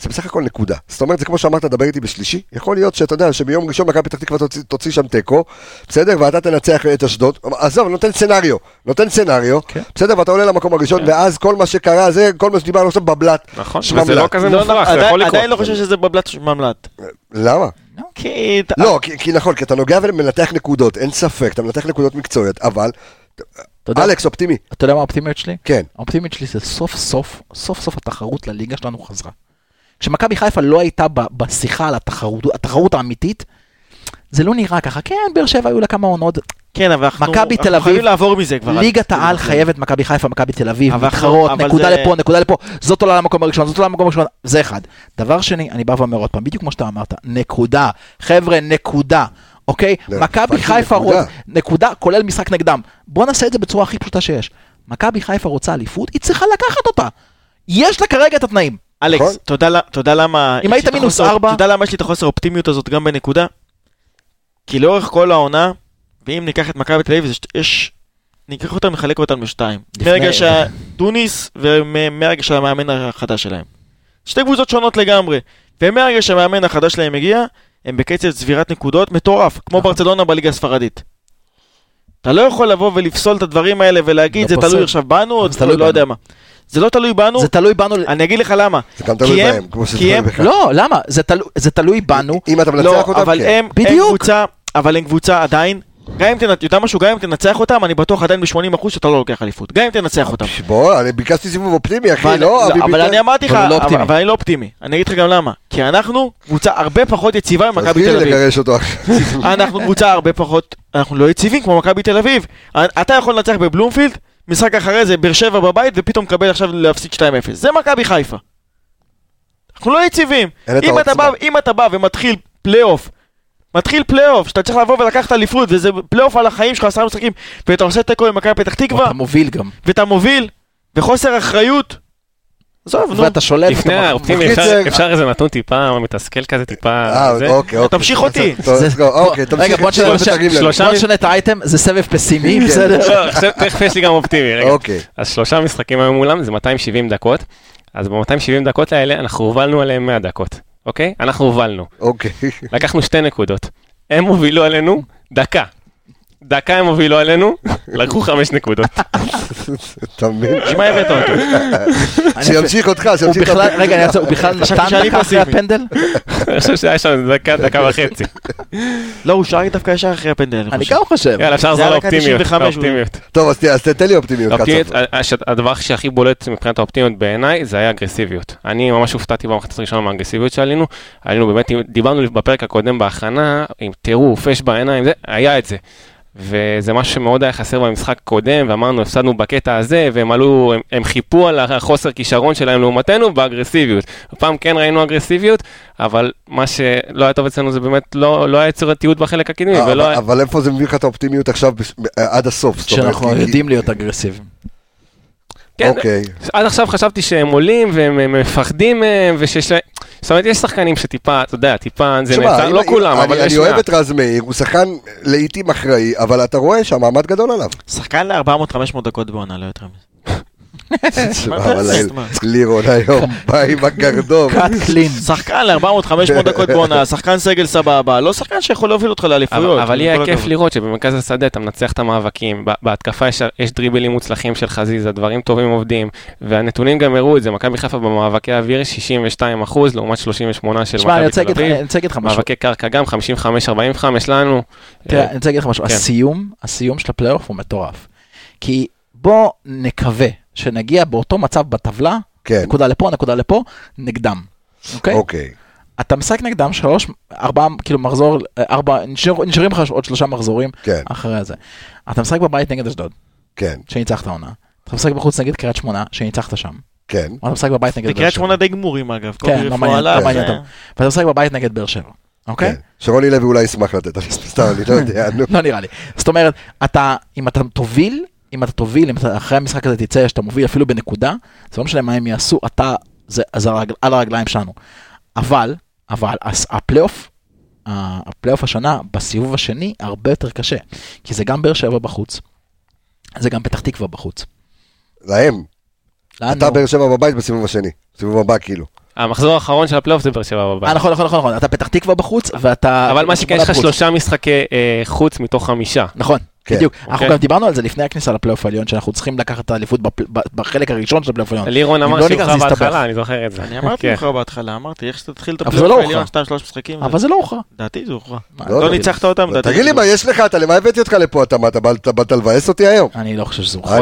זה בסך הכל נקודה. זאת אומרת, זה כמו שאמרת, דבר איתי בשלישי, יכול להיות שאתה יודע שביום ראשון מכבי פתח תקווה תוציא שם טקו, בסדר, ואתה תנצח את אשדוד, עזוב, נותן סנריו, בסדר, ואתה עולה למקום הראשון, ואז כל מה שקרה, זה כל מה שדיברנו עכשיו בבלט. נכון, וזה לא כזה מופרך, זה יכול לקרות. עדיין לא חושב שזה בבלט ממלט. למה? לא, כי נכון, כי אתה נוגע ומנתח נקודות, אין ספק, אתה מנתח נקודות מקצועיות, אבל... אלכס, אופטימי. אתה יודע מה האופטימיות שלי? כן. האופטימיות שלי זה סוף סוף התחרות לליגה שלנו חזרה. כשמכבי חיפה לא הייתה בשיחה על התחרות האמיתית, זה לא נראה ככה. כן, באר שבע היו לה כמה עונות. כן, אבל אנחנו חייבים לעבור מזה כבר. ליגת העל חייבת מכבי חיפה, מכבי תל אביב, מתחרות, נקודה לפה, זאת עולה למקום הראשון, זה אחד. דבר שני, אני בא ואומר עוד פעם, בדיוק כמו שאתה אמרת, נקודה. חבר'ה, נקודה. אוקיי? מכבי חיפה רוצה, נקודה, כולל משחק נגדם. בוא נעשה את זה בצורה הכי פשוטה שיש. מכבי חיפה רוצה אליפות, היא צריכה לקחת אותה. יש לה כרגע את התנאים. אלכס, תודה למה... אם היית -4... תודה למה יש לי את החוסר אופטימיות הזאת גם בנקודה. כי לאורך כל העונה, ואם ניקח את מכבי תל אביב, יש... ניקח אותם, נחלק אותם לשתיים. מרגע שטוניס ומרגע של המאמן החדש שלהם. שתי קבוצות שונות לגמרי. ומרגע שהמאמן החדש שלהם מגיע, הם בקצב צבירת נקודות מטורף, כמו ברצלונה בליגה הספרדית. אתה לא יכול לבוא ולפסול את הדברים האלה ולהגיד, זה תלוי עכשיו בנו, או לא יודע מה. זה לא תלוי בנו. זה תלוי בנו. אני אגיד לך למה. זה גם תלוי בהם, כמו שתלוי בך. לא, למה? זה תלוי בנו. אם אתה מנצח אותם, כן. בדיוק. אבל הם קבוצה עדיין. גם אם תנצח אותם, אני בטוח עדיין ב-80% שאתה לא לוקח אליפות. גם אם תנצח אותם. בוא, אני ביקשתי סיבוב אופטימי, אחי, לא? אבל אני אמרתי לך, אבל אני לא אופטימי. אני אגיד לך גם למה. כי אנחנו קבוצה הרבה פחות יציבה ממכבי תל אביב. אנחנו קבוצה הרבה פחות, אנחנו לא יציבים כמו מכבי תל אביב. אתה יכול לנצח בבלומפילד, משחק אחרי זה באר שבע בבית, ופתאום קבל עכשיו להפסיד 2-0. זה מכבי חיפה. אנחנו לא יציבים. אם אתה בא ומתחיל פלייאוף, שאתה צריך לבוא ולקחת אליפות, וזה פלייאוף על החיים שלך, 10 משחקים, ואתה עושה תיקו עם מכבי פתח תקווה, ואתה מוביל גם. וחוסר אחריות. עזוב, ואתה שולט. אפשר איזה נתון טיפה, מתסכל כזה טיפה. תמשיך אותי. רגע, בוא נשנה את האייטם, זה סבב פסימי. תכף יש לי גם אופטימי. אז 3 משחקים היום מולם, זה 270 דקות. אז ב-270 דקות האלה, אנחנו הובלנו עליהם 100 דקות. אוקיי? אנחנו הובלנו. אוקיי. לקחנו 2 נקודות. הם הובילו עלינו דקה. דקה הם הובילו עלינו, לקחו 5 נקודות. תמיד. מה הבאת אותו? שימשיך אותך, שימשיך אותך. רגע, אני אעצור, הוא בכלל נתן דקה אחרי הפנדל? אני חושב שהיה שם דקה וחצי. לא, הוא שערי דווקא ישר אחרי הפנדל. אני גם חושב. יאללה, אפשר לעזור לאופטימיות. טוב, אז תן לי אופטימיות. הדבר שהכי בולט מבחינת האופטימיות בעיניי, זה היה אגרסיביות. אני ממש הופתעתי במחצית הראשונה מהאגרסיביות שעלינו. עלינו באמת, דיברנו בפרק הקודם בהכנה, אם תראו, פש בעיניים, היה את זה. וזה משהו שמאוד היה חסר במשחק קודם, ואמרנו, הפסדנו בקטע הזה, והם עלו, הם חיפו על החוסר כישרון שלהם לעומתנו באגרסיביות. הפעם כן ראינו אגרסיביות, אבל מה שלא היה טוב אצלנו זה באמת לא היה יצירתיות בחלק הקדמי. אבל איפה זה מביא לך את האופטימיות עכשיו עד הסוף? שאנחנו יודעים להיות אגרסיביים. כן, עד עכשיו חשבתי שהם עולים והם מפחדים מהם, ושיש להם... זאת אומרת, יש שחקנים שטיפה, אתה יודע, טיפה, זה נעצר, לא כולם, אבל יש... אני אוהב את רז מאיר, הוא שחקן לעיתים אחראי, אבל אתה רואה שהמעמד גדול עליו. שחקן ל-400-500 דקות בעונה, לא יותר מזה. לירון היום בא עם הגרדום. שחקן ל-400-500 דקות בעונה, שחקן סגל סבבה, לא שחקן שיכול להוביל אותך לאליפויות. אבל יהיה כיף לראות שבמרכז השדה אתה מנצח את המאבקים, בהתקפה יש דריבלים מוצלחים של חזיזה, דברים טובים עובדים, והנתונים גם הראו את זה, מכבי חיפה במאבקי אוויר 62% לעומת 38% של מכבי תל אביב, מאבקי קרקע גם 55-45 לנו. תראה, אני רוצה להגיד לך משהו, הסיום של הפלייאוף הוא מטורף, כי בוא נקווה שנגיע באותו מצב בטבלה, נקודה לפה, נקודה לפה, נגדם. אוקיי? אתה משחק נגדם 3, 4, כאילו מחזור, 4, נשארים לך עוד 3 מחזורים אחרי זה. אתה משחק בבית נגד אשדוד, שניצחת העונה. אתה משחק בחוץ נגד קריית שמונה, שניצחת שם. אתה משחק בבית נגד באר שבע. קריית שמונה די גמורים אגב. כן, לא מעניין טוב. ואתה משחק בבית נגד באר שבע. אוקיי? שרוני לוי אולי ישמח לתת, אני לא יודע. לא נראה לי. זאת אומרת, אם אתה תוביל, אם אתה תוביל, אם אתה אחרי המשחק הזה תצא, שאתה מוביל אפילו בנקודה, זה לא משנה מה הם יעשו, אתה, זה על הרגליים שלנו. אבל, הפלייאוף השנה, בסיבוב השני, הרבה יותר קשה. כי זה גם באר שבע בחוץ, זה גם פתח תקווה בחוץ. להם. אתה באר שבע בבית בסיבוב השני, בסיבוב הבא כאילו. המחזור האחרון של הפלייאוף זה באר שבע בבית. נכון, אתה פתח תקווה בחוץ, ואתה... אבל מה שכן, יש לך 3 משחקי חוץ מתוך 5. נכון. בדיוק, אנחנו גם דיברנו על זה לפני הכניסה לפלייאוף העליון, שאנחנו צריכים לקחת את האליפות בחלק הראשון של הפלייאוף העליון. לירון אמר שיקרה בהתחלה, אני זוכר את זה. אני אמרתי שיקרה בהתחלה, אמרתי, איך שתתחיל את הפלייאוף העליון, 2-3 משחקים. אבל זה לא הוכרע. דעתי זה הוכרע. לא ניצחת אותם, דעתי. תגיד לי מה יש לך, אתה למה הבאתי אותך לפה, אתה באת לבאס אותי היום. אני לא חושב שזה הוכרע.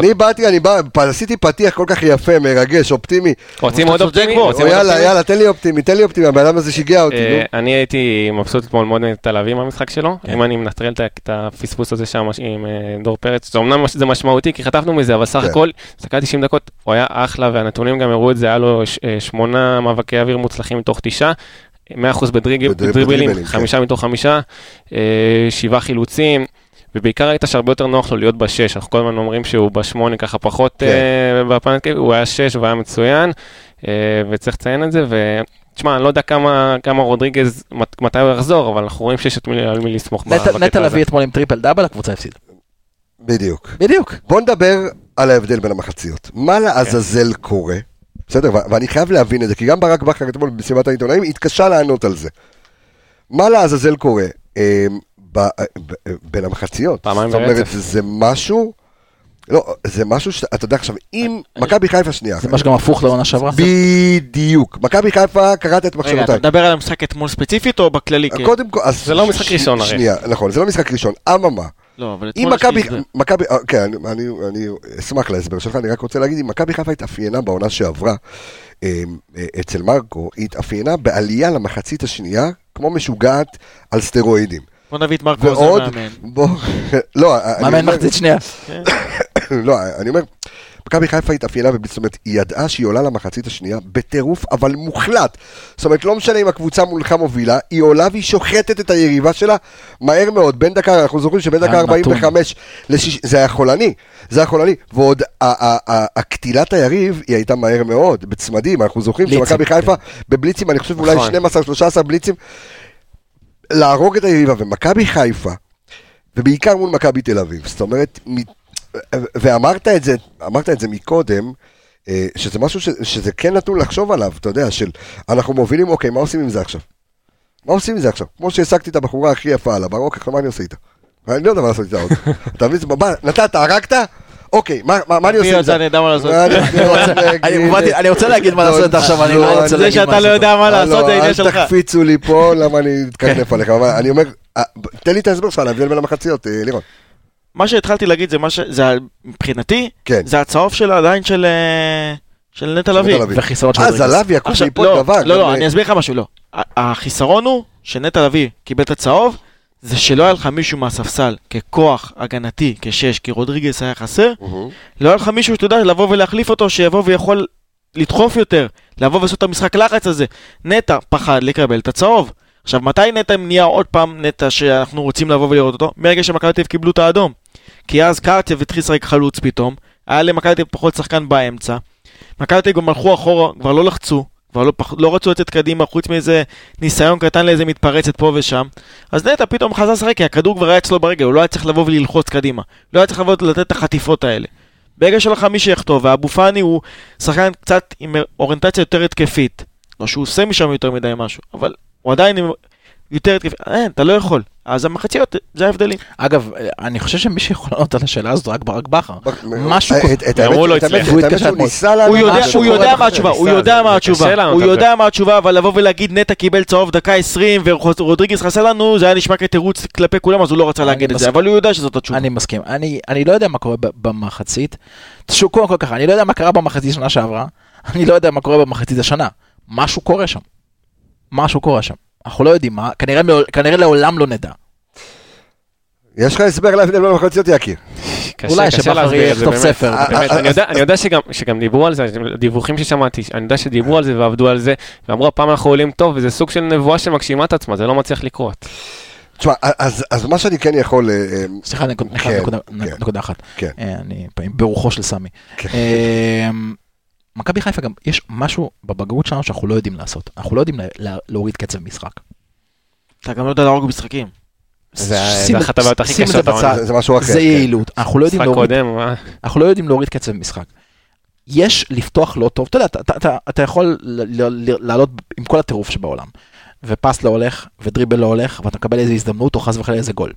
אני באתי, עשיתי פתיח כל כך יפה, מרגש, אופטימי. רוצים עוד אופטימי? יאללה, תן לי אופטימי, הבן הזה שיגע אותי. אני הייתי מבסוט מאוד מתל אביב מהמשחק שלו, אם אני מנטרל את הפספוס הזה שם עם דור פרץ, אמנם זה משמעותי כי חטפנו מזה, אבל סך הכל, סקע 90 דקות הוא היה אחלה, והנתונים גם הראו את זה, היה לו 8 מאבקי אוויר מוצלחים מתוך 9, 100% בדריבלים, 5 מתוך 5, 7 חילוצים, ובעיקר הייתה שהרבה יותר נוח לו להיות ב6, אנחנו כל הזמן אומרים שהוא ב8 ככה פחות, הוא היה 6 והיה מצוין, וצריך לציין את זה, תשמע, אני לא יודע כמה רודריגז, מתי הוא יחזור, אבל אנחנו רואים שיש על מי לסמוך. נטע לביא אתמול עם טריפל דאבל, הקבוצה הפסיד. בדיוק. בוא נדבר על ההבדל בין המחציות. מה לעזאזל קורה? בסדר, ואני חייב להבין את זה, כי גם ברק בחר אתמול במסיבת העיתונאים התקשה לענות על זה. מה לעזאזל קורה בין המחציות? זאת אומרת, זה משהו... לא, זה משהו שאתה יודע עכשיו, אם מכבי חיפה שנייה. זה משהו גם הפוך לעונה שעברה? בדיוק. מכבי חיפה קראת את מחשבותיי. רגע, אתה מדבר על המשחק אתמול ספציפית או בכללי? קודם כל, זה לא משחק ראשון הרי. שנייה, נכון, זה לא משחק ראשון. אממה. לא, אבל אתמול מכבי, כן, אני אשמח להסבר שלך, אני רק רוצה להגיד, אם מכבי חיפה התאפיינה בעונה שעברה, אצל מרקו, היא התאפיינה בעלייה למחצית השנייה, כמו משוגעת על סטרואידים. בוא נביא את מרקו, זה מאמן. מאמן מחצית שנייה. לא, אני אומר, מכבי חיפה התאפיינה, זאת אומרת, היא ידעה שהיא עולה למחצית השנייה בטירוף, אבל מוחלט. זאת אומרת, לא משנה אם הקבוצה מולך מובילה, היא עולה והיא שוחטת את היריבה שלה מהר מאוד. בין דקה, אנחנו זוכרים שבין דקה 45, זה היה חולני, זה היה חולני. ועוד, הקטילת היריב היא הייתה מהר מאוד, בצמדים, אנחנו זוכרים שמכבי חיפה בבליצים, אני חושב אולי 12-13 בליצים, להרוג את היריבה, ומכבי חיפה, ובעיקר מול מכבי תל אביב, זאת אומרת, ואמרת את זה מקודם, שזה משהו שזה כן נתון לחשוב עליו, אתה יודע, של אנחנו מובילים, אוקיי, מה עושים עם זה עכשיו? כמו שהשגתי את הבחורה הכי יפה עליו, אוקיי, מה אני עושה איתה? אני לא יודע מה לעשות את זה עוד. אתה מבין, נתת, הרקת? אוקיי, מה אני עושה? אני רוצה נדע מה לעשות. אני רוצה להגיד מה לעשות עכשיו, אני לא רוצה להגיד מה לעשות. זה שאתה לא יודע מה לעשות, זה העניין שלך. אל תקפיצו לי פה, למה אני אתקנף עליך. אני אומר, תן לי את ההסבר שלך, להביא בין המחציות, לירון. מה שהתחלתי להגיד, זה מבחינתי, זה הצהוב של עדיין של נטע לביא. וחיסרון של רודריגז. אז הלוי יקום ליפול דבר. לא, לא, אני אסביר לך משהו, לא. החיסרון הוא שנטע לביא קיבל את הצהוב, זה שלא היה לך מישהו מהספסל ככוח הגנתי, כשש, כי רודריגז היה חסר, לא היה לך מישהו שאתה יודע לבוא ולהחליף אותו, שיבוא ויכול לדחוף יותר, לבוא ועשות את המשחק לחץ הזה. נטע פחד לקבל את הצהוב. עכשיו, מתי נטע נהיה עוד פעם נטע שאנחנו רוצים לבוא ולראות אותו? מרגע שמכבי תל אביב קיבלו את האדום. כי אז קרצב התחיל לשחק חלוץ פתאום, היה למכבי תל אביב פחות שחקן באמצע. מכבי תל אביב גם הלכו אחורה, כבר לא לחצו, כבר לא רצו לצאת קדימה, חוץ מאיזה ניסיון קטן לאיזה מתפרצת פה ושם. אז נטע פתאום חזר לשחק, כי הכדור כבר היה אצלו ברגל, הוא לא היה צריך לבוא וללחוץ קדימה. לא היה צריך לבוא ולתת את החטיפות האלה. ברגע שלך מי שיכתוב, ואבו פני הוא שחקן קצת עם אוריינטציה יותר התקפית. לא שהוא עושה משם יותר מדי משהו, אבל הוא עדיין יותר התקפי, אתה לא יכול. אז המחציות, זה ההבדלים. אגב, אני חושב שמי שיכול לענות על השאלה הזאת, רק ברק בחר. משהו ככה. הוא לא הצליח. הוא יודע מה התשובה, אבל לבוא ולהגיד נטע קיבל צהוב דקה 20, ורודריגז חסה לנו, זה היה נשמע כתירוץ כלפי כולם, אז הוא לא רצה להגיד את זה, אבל הוא יודע שזאת התשובה. אני מסכים. אני לא יודע מה קורה במחצית. תשאו, קודם כל ככה, אני לא יודע מה קרה במחצית שנה שעברה, אני לא יודע מה קורה במחצית השנה. משהו קורה שם. אנחנו לא יודעים מה, כנראה לעולם לא נדע. יש לך הסבר להבדל במחציות, יקיר? אולי שבחר יכתוב ספר. אני יודע שגם דיברו על זה, דיווחים ששמעתי, אני יודע שדיברו על זה ועבדו על זה, ואמרו, הפעם אנחנו עולים טוב, וזה סוג של נבואה שמגשימה את עצמה, זה לא מצליח לקרות. תשמע, אז מה שאני כן יכול... סליחה, נקודה אחת. אני פעמים ברוחו של סמי. מכבי חיפה גם, יש משהו בבגרות שלנו שאנחנו לא יודעים לעשות. אנחנו לא יודעים להוריד קצב משחק. אתה גם לא יודע להרוג במשחקים. זה אחת הבעיות הכי קשות. זה משהו אחר. זה יעילות. אנחנו לא יודעים להוריד קצב משחק. יש לפתוח לא טוב. אתה יודע, אתה יכול לעלות עם כל הטירוף שבעולם. ופס לא הולך, ודריבל לא הולך, ואתה מקבל איזו הזדמנות, או חס וחלילה איזה גול.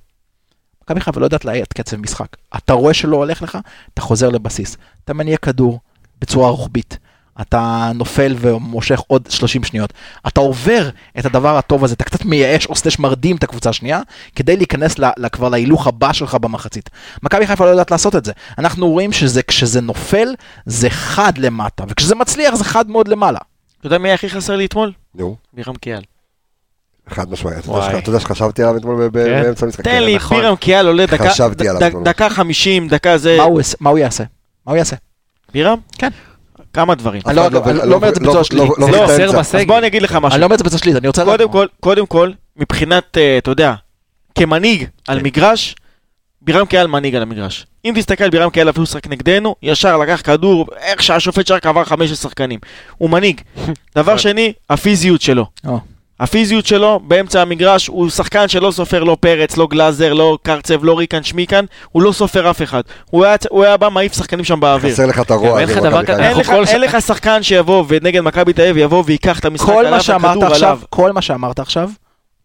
מכבי חיפה לא יודעת להוריד קצב משחק. אתה רואה שלא הולך לך, אתה חוזר לבסיס. אתה מניע כדור. בצורה רוחבית, אתה נופל ומושך עוד 30 שניות, אתה עובר את הדבר הטוב הזה, אתה קצת מייאש או סלש מרדים את הקבוצה השנייה, כדי להיכנס כבר להילוך הבא שלך במחצית. מכבי חיפה לא יודעת לעשות את זה, אנחנו רואים שכשזה נופל, זה חד למטה, וכשזה מצליח, זה חד מאוד למעלה. אתה יודע מי הכי חסר לי אתמול? נו. בירם קייאל. חד משמעי, אתה יודע שחשבתי עליו אתמול באמצע המשחק. תן לי, בירם קייאל עולה דקה 50, דקה זה... מה הוא יעשה? בירם? כן. כמה דברים. אני לא אומר את זה בצורה שלילית. אז בוא אני אגיד לך משהו. אני לא אומר את זה בצורה שלילית, אני רוצה... קודם כל, מבחינת, אתה יודע, כמנהיג על מגרש, בירם קייאל מנהיג על המגרש. אם תסתכל בירם קייאל אפילו שחק נגדנו, ישר לקח כדור, איך שהשופט שרק עבר 15 שחקנים. הוא מנהיג. דבר שני, הפיזיות שלו. הפיזיות שלו באמצע המגרש, הוא שחקן שלא סופר, לא פרץ, לא גלזר, לא קרצב, לא ריקן, שמיקן, הוא לא סופר אף אחד. הוא היה בא מעיף שחקנים שם באוויר. חסר לך את הרוע. אין לך שחקן שיבוא ונגד מכבי תל אביב, יבוא ויקח את המשחק עליו, הכדור עליו. כל מה שאמרת עכשיו,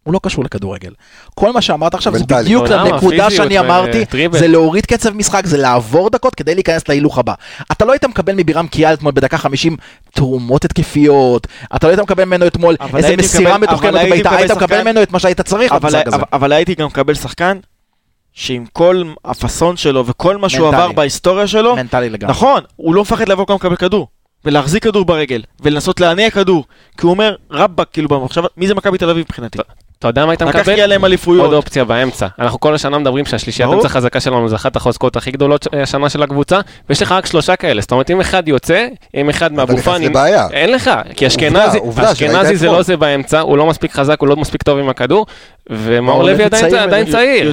הוא לא קשור לכדורגל. כל מה שאמרת עכשיו, זה בדיוק לנקודה שאני אמרתי, זה להוריד קצב משחק, זה לעבור דקות כדי להיכנס להילוך הבא. אתה לא היית מקבל מבירם קייאל אתמול בדקה 50 תרומות התקפיות, אתה לא היית מקבל ממנו אתמול איזה מסירה מתוחכמת, היית מקבל ממנו את מה שהיית צריך. אבל הייתי גם מקבל שחקן, שעם כל הפסון שלו וכל מה שהוא עבר בהיסטוריה שלו, נכון, הוא לא מפחד לעבור כמה קבל כדור. ולהחזיק כדור ברגל, ולנסות להניע כדור, כי הוא אומר, רבק, כאילו במחשב, מי זה מכבי תל אביב מבחינתי? אתה יודע מה הייתה מקבל? לקחתי עליהם אליפויות. עוד אופציה באמצע. אנחנו כל השנה מדברים שהשלישיית אמצע חזקה שלנו, זה אחת החוזקות הכי גדולות השנה של הקבוצה, ויש לך רק 3 כאלה. זאת אומרת, אם אחד יוצא, אם אחד מהבופן... אין לך, כי אשכנזי זה לא זה באמצע, הוא לא מספיק חזק, הוא לא מספיק טוב עם הכדור, ומאור לוי עדיין צעיר.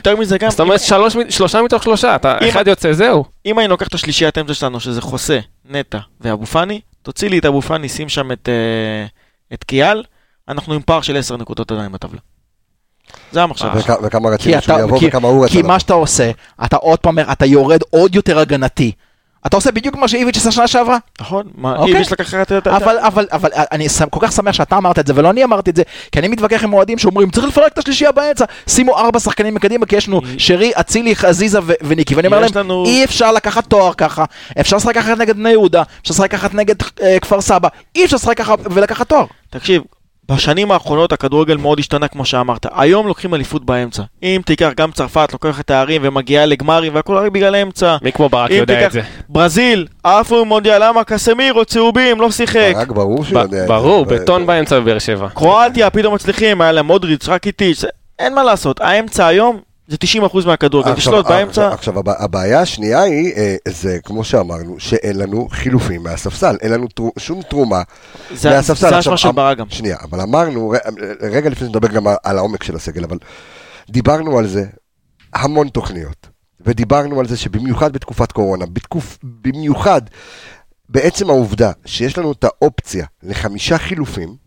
זאת אומרת, 3 מתוך 3, אחד יוצא, זהו. אם אני לוקח את השלישיית אמצע שלנו, שזה חוסה, נטע ואבו פני, תוציא לי את אבו פני, שים שם את קיאל, אנחנו עם פער של 10 נקודות עדיין בטבלה. זה המחשב. וכמה רצינו שהוא יבוא וכמה הוא רצה. כי מה שאתה עושה, אתה עוד פעם, אתה יורד עוד יותר הגנתי. אתה עושה בדיוק מה שאיביץ' עשה שנה שעברה. נכון, איביץ' לקח את זה. אבל אני כל כך שמח שאתה אמרת את זה, ולא אני אמרתי את זה, כי אני מתווכח עם מועדים שאומרים, צריך לפרק את השלישייה באמצע, שימו 4 שחקנים מקדימה, כי יש לנו שירי, אציליק, חזיזה וניקי, ואני אומר להם, אי אפשר לקחת תואר ככה, אפשר לשחק ככה נגד בני יהודה, אפשר לשחק ככה נגד כפר סבא, אי אפשר לשחק ככה ולקחת תואר. תקשיב, בשנים האחרונות הכדורגל מאוד השתנה כמו שאמרת. היום לוקחים אליפות באמצע. אם תיקח גם צרפת, לוקחת תארים ומגיעה לגמרים, והכל רק בגלל האמצע. מי כמו ברק יודע את זה. ברזיל, עפו מונדיאל, למה קסמירו, צהובים, לא שיחק. ברק ברור שהוא יודע את זה. ברור, בטון באמצע בבאר שבע. קרואטיה, פתאום מצליחים, היה להם מודריץ', ראקיטיץ', אין מה לעשות. האמצע היום זה 90% מהכדורגל. תשלוט באמצע. עכשיו, הבעיה השנייה היא, זה כמו שאמרנו, שאין לנו חילופים מהספסל, אין לנו שום תרומה מהספסל. זה השמה של ברק גם. שנייה, אבל אמרנו, רגע לפני שנדבר גם על העומק של הסגל, אבל דיברנו על זה המון תוכניות, ודיברנו על זה שבמיוחד בתקופת קורונה, במיוחד בעצם העובדה שיש לנו את האופציה ל5 חילופים,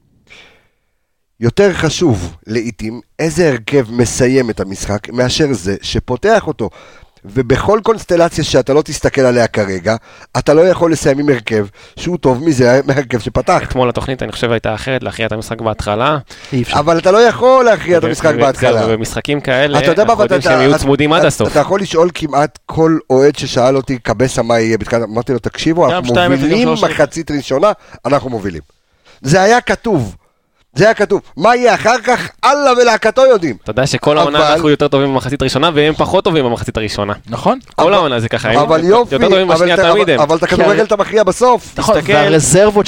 יותר חשוב לעתים איזה הרכב מסיים את המשחק מאשר זה שפותח אותו, ובכל קונסטלציה שאתה לא תסתכל עליה כרגע, אתה לא יכול לסיים עם הרכב שהוא טוב מזה מהרכב שפתח. אתמול התוכנית אני חושב הייתה אחרת, להכריע את המשחק בהתחלה. אבל אתה לא יכול להכריע את המשחק בהתחלה. במשחקים כאלה, אנחנו יודעים שהם יהיו צמודים עד הסוף. אתה יכול לשאול כמעט כל אוהד ששאל אותי, קבסה מה יהיה, אמרתי לו תקשיבו, אנחנו מובילים מחצית ראשונה, אנחנו מובילים. זה היה כתוב. זה היה כתוב, מה יהיה אחר כך, אללה ולהקתו יודעים. אתה יודע שכל העונה אנחנו יותר טובים במחצית הראשונה, והם פחות טובים במחצית הראשונה. נכון. כל העונה זה ככה, הם יותר טובים בשנייה תמיד הם. אבל אתה כדורגל אתה מכריע בסוף. נכון, והרזרבות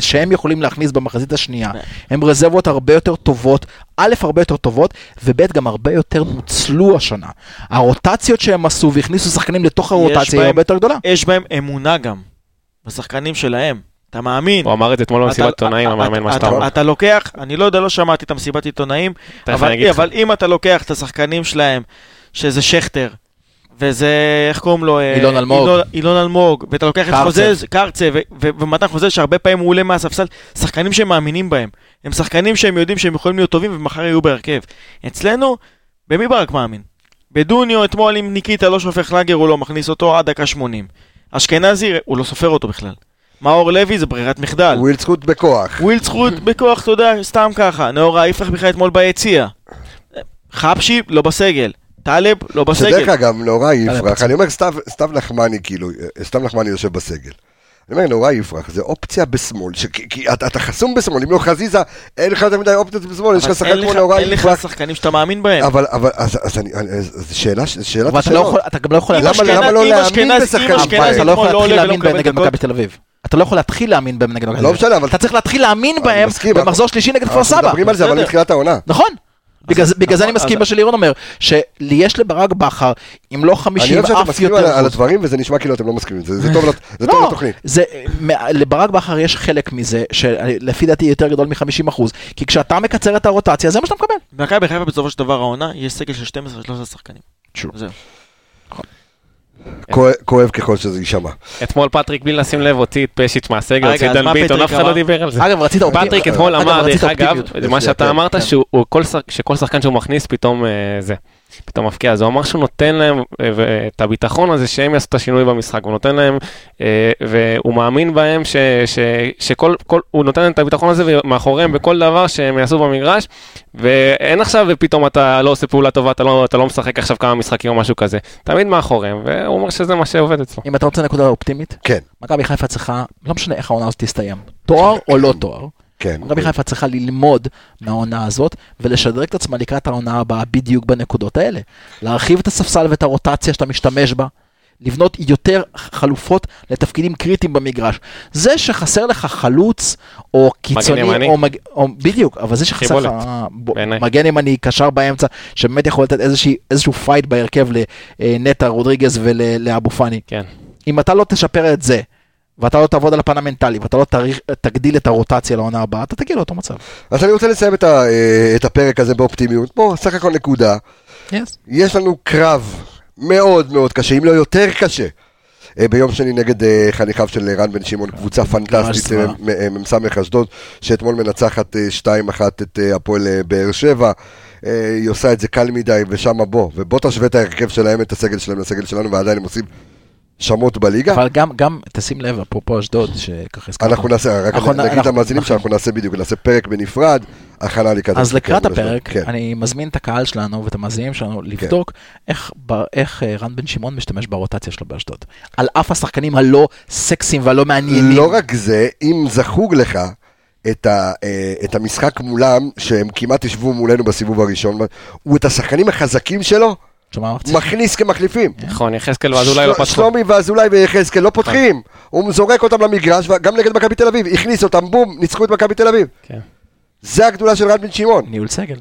שהם יכולים להכניס במחצית השנייה, הם רזרבות הרבה יותר טובות, א' הרבה יותר טובות, וב' גם הרבה יותר נוצלו השנה. הרוטציות שהם עשו והכניסו שחקנים לתוך הרוטציה היא הרבה יותר גדולה. יש בהם אמונה גם, בשחקנים שלהם. אתה מאמין. הוא אמר את זה אתמול במסיבת עיתונאים, המאמן מה שאתה אומר. אתה לוקח, אני לא יודע, לא שמעתי את המסיבת עיתונאים, אבל אם אתה לוקח את השחקנים שלהם, שזה שכטר, וזה, איך קוראים לו? אילון אלמוג. ואתה לוקח את חוזז, קרצה, ומתן חוזז שהרבה פעמים הוא עולה מהספסל, שחקנים שהם מאמינים בהם. הם שחקנים שהם יודעים שהם יכולים להיות טובים, ומחר יהיו בהרכב. אצלנו, במי ברק מאמין? בדוניו, אתמול עם ניקיטה לא שופך לגר, הוא לא מכניס אותו עד דקה 80. אשכנזי, הוא לא סופר אותו בכלל. מאור לוי זה ברירת מחדל. ווילצחוט בכוח. ווילצחוט בכוח, אתה יודע, סתם ככה. נאור איפרגן בכלל אתמול ביציע. חפשי, לא בסגל. טלב, לא בסגל. שדרך אגב, נאור איפרגן, אני אומר, סתם נחמני יושב בסגל. אני אומר, נאור איפרגן, זה אופציה בשמאל, כי אתה חסום בשמאל, אם לא חזיזה, אין לך יותר מדי אופציות בשמאל, יש לך שחקן כמו נאור איפרגן. אין לך שחקנים שאתה מאמין בהם. אבל, אז שאלה, אתה גם לא יכול להאמין בשחקנים. אתה לא יכול להתחיל להאמין בהם נגד מכבי. לא משנה, אבל אתה צריך להתחיל להאמין בהם במחזור שלישי נגד כפר סבא. אנחנו מדברים על זה, אבל מתחילת העונה. נכון. בגלל זה אני מסכים מה שלירון אומר, שיש לברק בחר, אם לא 50 אף יותר. אני חושב שאתם מסכימים על הדברים, וזה נשמע כאילו אתם לא מסכימים. זה טוב לתוכנית. לברק בחר יש חלק מזה, שלפי דעתי יותר גדול מ-50%, כי כשאתה מקצר את הרוטציה, זה מה שאתה מקבל. מכבי חיפה בסופו של דבר העונה, יש סגל של 12-13 שחקנים. זהו. כואב ככל שזה יישמע. אתמול פטריק בלי לשים לב הוציא את פשיץ' מהסגל, הוציא את דן ביטון, אף אחד לא דיבר על זה. אגב, רצית אופטימיות. פטריק אתמול אמר, דרך אגב, מה שאתה אמרת, שכל שחקן שהוא מכניס פתאום זה, פתאום מפקיע, אז הוא אמר שהוא נותן להם את הביטחון הזה שהם יעשו את השינוי במשחק, הוא נותן להם, והוא מאמין בהם שכל, הוא נותן להם את הביטחון הזה מאחוריהם בכל דבר שהם יעשו במגרש, ואין עכשיו ופתאום אתה לא עושה פעולה טובה, אתה לא משחק עכשיו כמה משחקים או משהו כזה, תמיד מאחוריהם, והוא אומר שזה מה שעובד אצלו. אם אתה רוצה נקודה אופטימית, כן. מכבי חיפה צריכה, לא משנה איך העונה הזאת תסתיים, תואר או לא תואר, מכבי חיפה צריכה ללמוד מהעונה הזאת ולשדרג את עצמה לקראת העונה הבאה בדיוק בנקודות האלה. להרחיב את הספסל ואת הרוטציה שאתה משתמש בה, לבנות יותר חלופות לתפקידים קריטיים במגרש. זה שחסר לך חלוץ או קיצוני או בדיוק, אבל זה שחסר לך מגן ימני קשר באמצע שבאמת יכול לתת איזשהו פייט בהרכב לנטע, רודריגז ולאבו פני. אם אתה לא תשפר את זה ואתה לא תעבוד על הפן המנטלי, ואתה לא תגדיל את הרוטציה לעונה הבאה, אתה תגיע לאותו מצב. אז אני רוצה לסיים את הפרק הזה באופטימיות. בוא, סך הכל נקודה. יש לנו קרב מאוד מאוד קשה, אם לא יותר קשה, ביום שני נגד חניכיו של רן בן שמעון, קבוצה פנטסטית, ממסמך אשדוד, שאתמול מנצחת 2-1 את הפועל באר שבע. היא עושה את זה קל מדי, ושמה בוא תשווה את ההרכב שלהם, את הסגל שלהם לסגל שלנו, ועדיין הם עושים שמות בליגה. אבל גם תשים לב, אפרופו אשדוד, שככה הסכמה. אנחנו נעשה, רק נגיד המאזינים שאנחנו נעשה בדיוק, נעשה פרק בנפרד, הכנה לקראת. אז לקראת הפרק, אני מזמין את הקהל שלנו ואת המאזינים שלנו לבדוק איך רן בן שמעון משתמש ברוטציה שלו באשדוד. על אף השחקנים הלא סקסיים והלא מעניינים. לא רק זה, אם זכור לך את המשחק מולם, שהם כמעט ישבו מולנו בסיבוב הראשון, ואת השחקנים החזקים שלו, מכניס כמחליפים. נכון, יחזקאל ואזולאי לא פותחים. שלומי ואזולאי ויחזקאל לא פותחים. הוא זורק אותם למגרש, גם נגד מכבי תל אביב. הכניס אותם, בום, ניצחו את מכבי תל אביב. זה הגדולה של רן בן שמעון. ניהול סגל.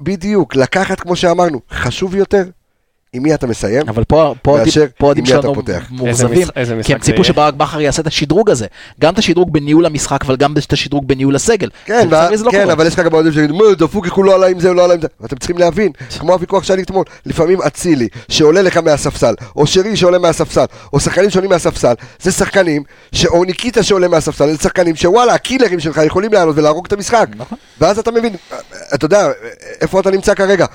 בדיוק, לקחת כמו שאמרנו, חשוב יותר עם מי אתה מסיים, אבל פה עדים שלנו מורזבים, כי הם ציפו שברק בחר יעשה את השדרוג הזה, גם את השדרוג בניהול המשחק, אבל גם את השדרוג בניהול הסגל. כן, אבל יש ככה בעודים שגידו, דפוק איך הוא לא עלה עם זה, הוא לא עלה עם זה, ואתם צריכים להבין, כמו הוויכוח שהיה לי אתמול, לפעמים אצילי, שעולה לך מהספסל, או שירי שעולה מהספסל, או שחקנים שעולים מהספסל, זה שחקנים, או ניקיטה שעולה מהספסל, זה שחקנים שוואלה, הקילרים שלך יכולים לעלות ולהרוג את המשחק. ואז אתה מבין, אתה יודע, איפה אתה נמצא כרגע.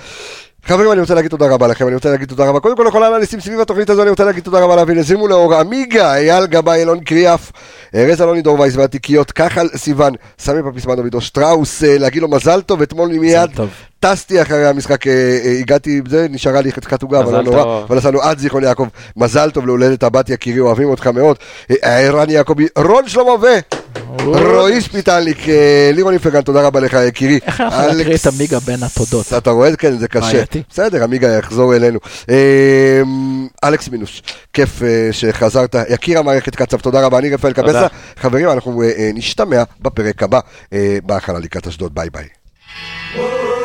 חברים, אני רוצה להגיד תודה רבה לכם, אני רוצה להגיד תודה רבה. קודם כל, לכל האנליסטים סביב התוכנית הזו, אני רוצה להגיד תודה רבה להבין. שימו לאור, אמיגה, אייל גבאי, אילון קריאף, ארז אלוני דור וייס והתיקיות, כחל סיוון, סמי פפיסמן דודו שטראוס, להגיד לו מזל טוב, אתמול מיד טסתי אחרי המשחק, הגעתי, זה נשארה לי חתיכת עוגה, אבל לא נורא, אבל עשינו עד זיכרון יעקב, מזל טוב להולדת הבת יקירי, אוהבים אותך מאוד, ערן יעקבי, רון שלמה רועי שפיטליק, לירון איפרגן, תודה רבה לך יקירי. איך אנחנו נקריא את אמיגה בין התודות? אתה רואה? כן, זה קשה. בסדר, אמיגה יחזור אלינו. אלכס מילוש, כיף שחזרת. יקיר המערכת קצב, תודה רבה. אני רפאל קבסה. חברים, אנחנו נשתמע בפרק הבא בהכנה לקראת אשדוד. ביי ביי.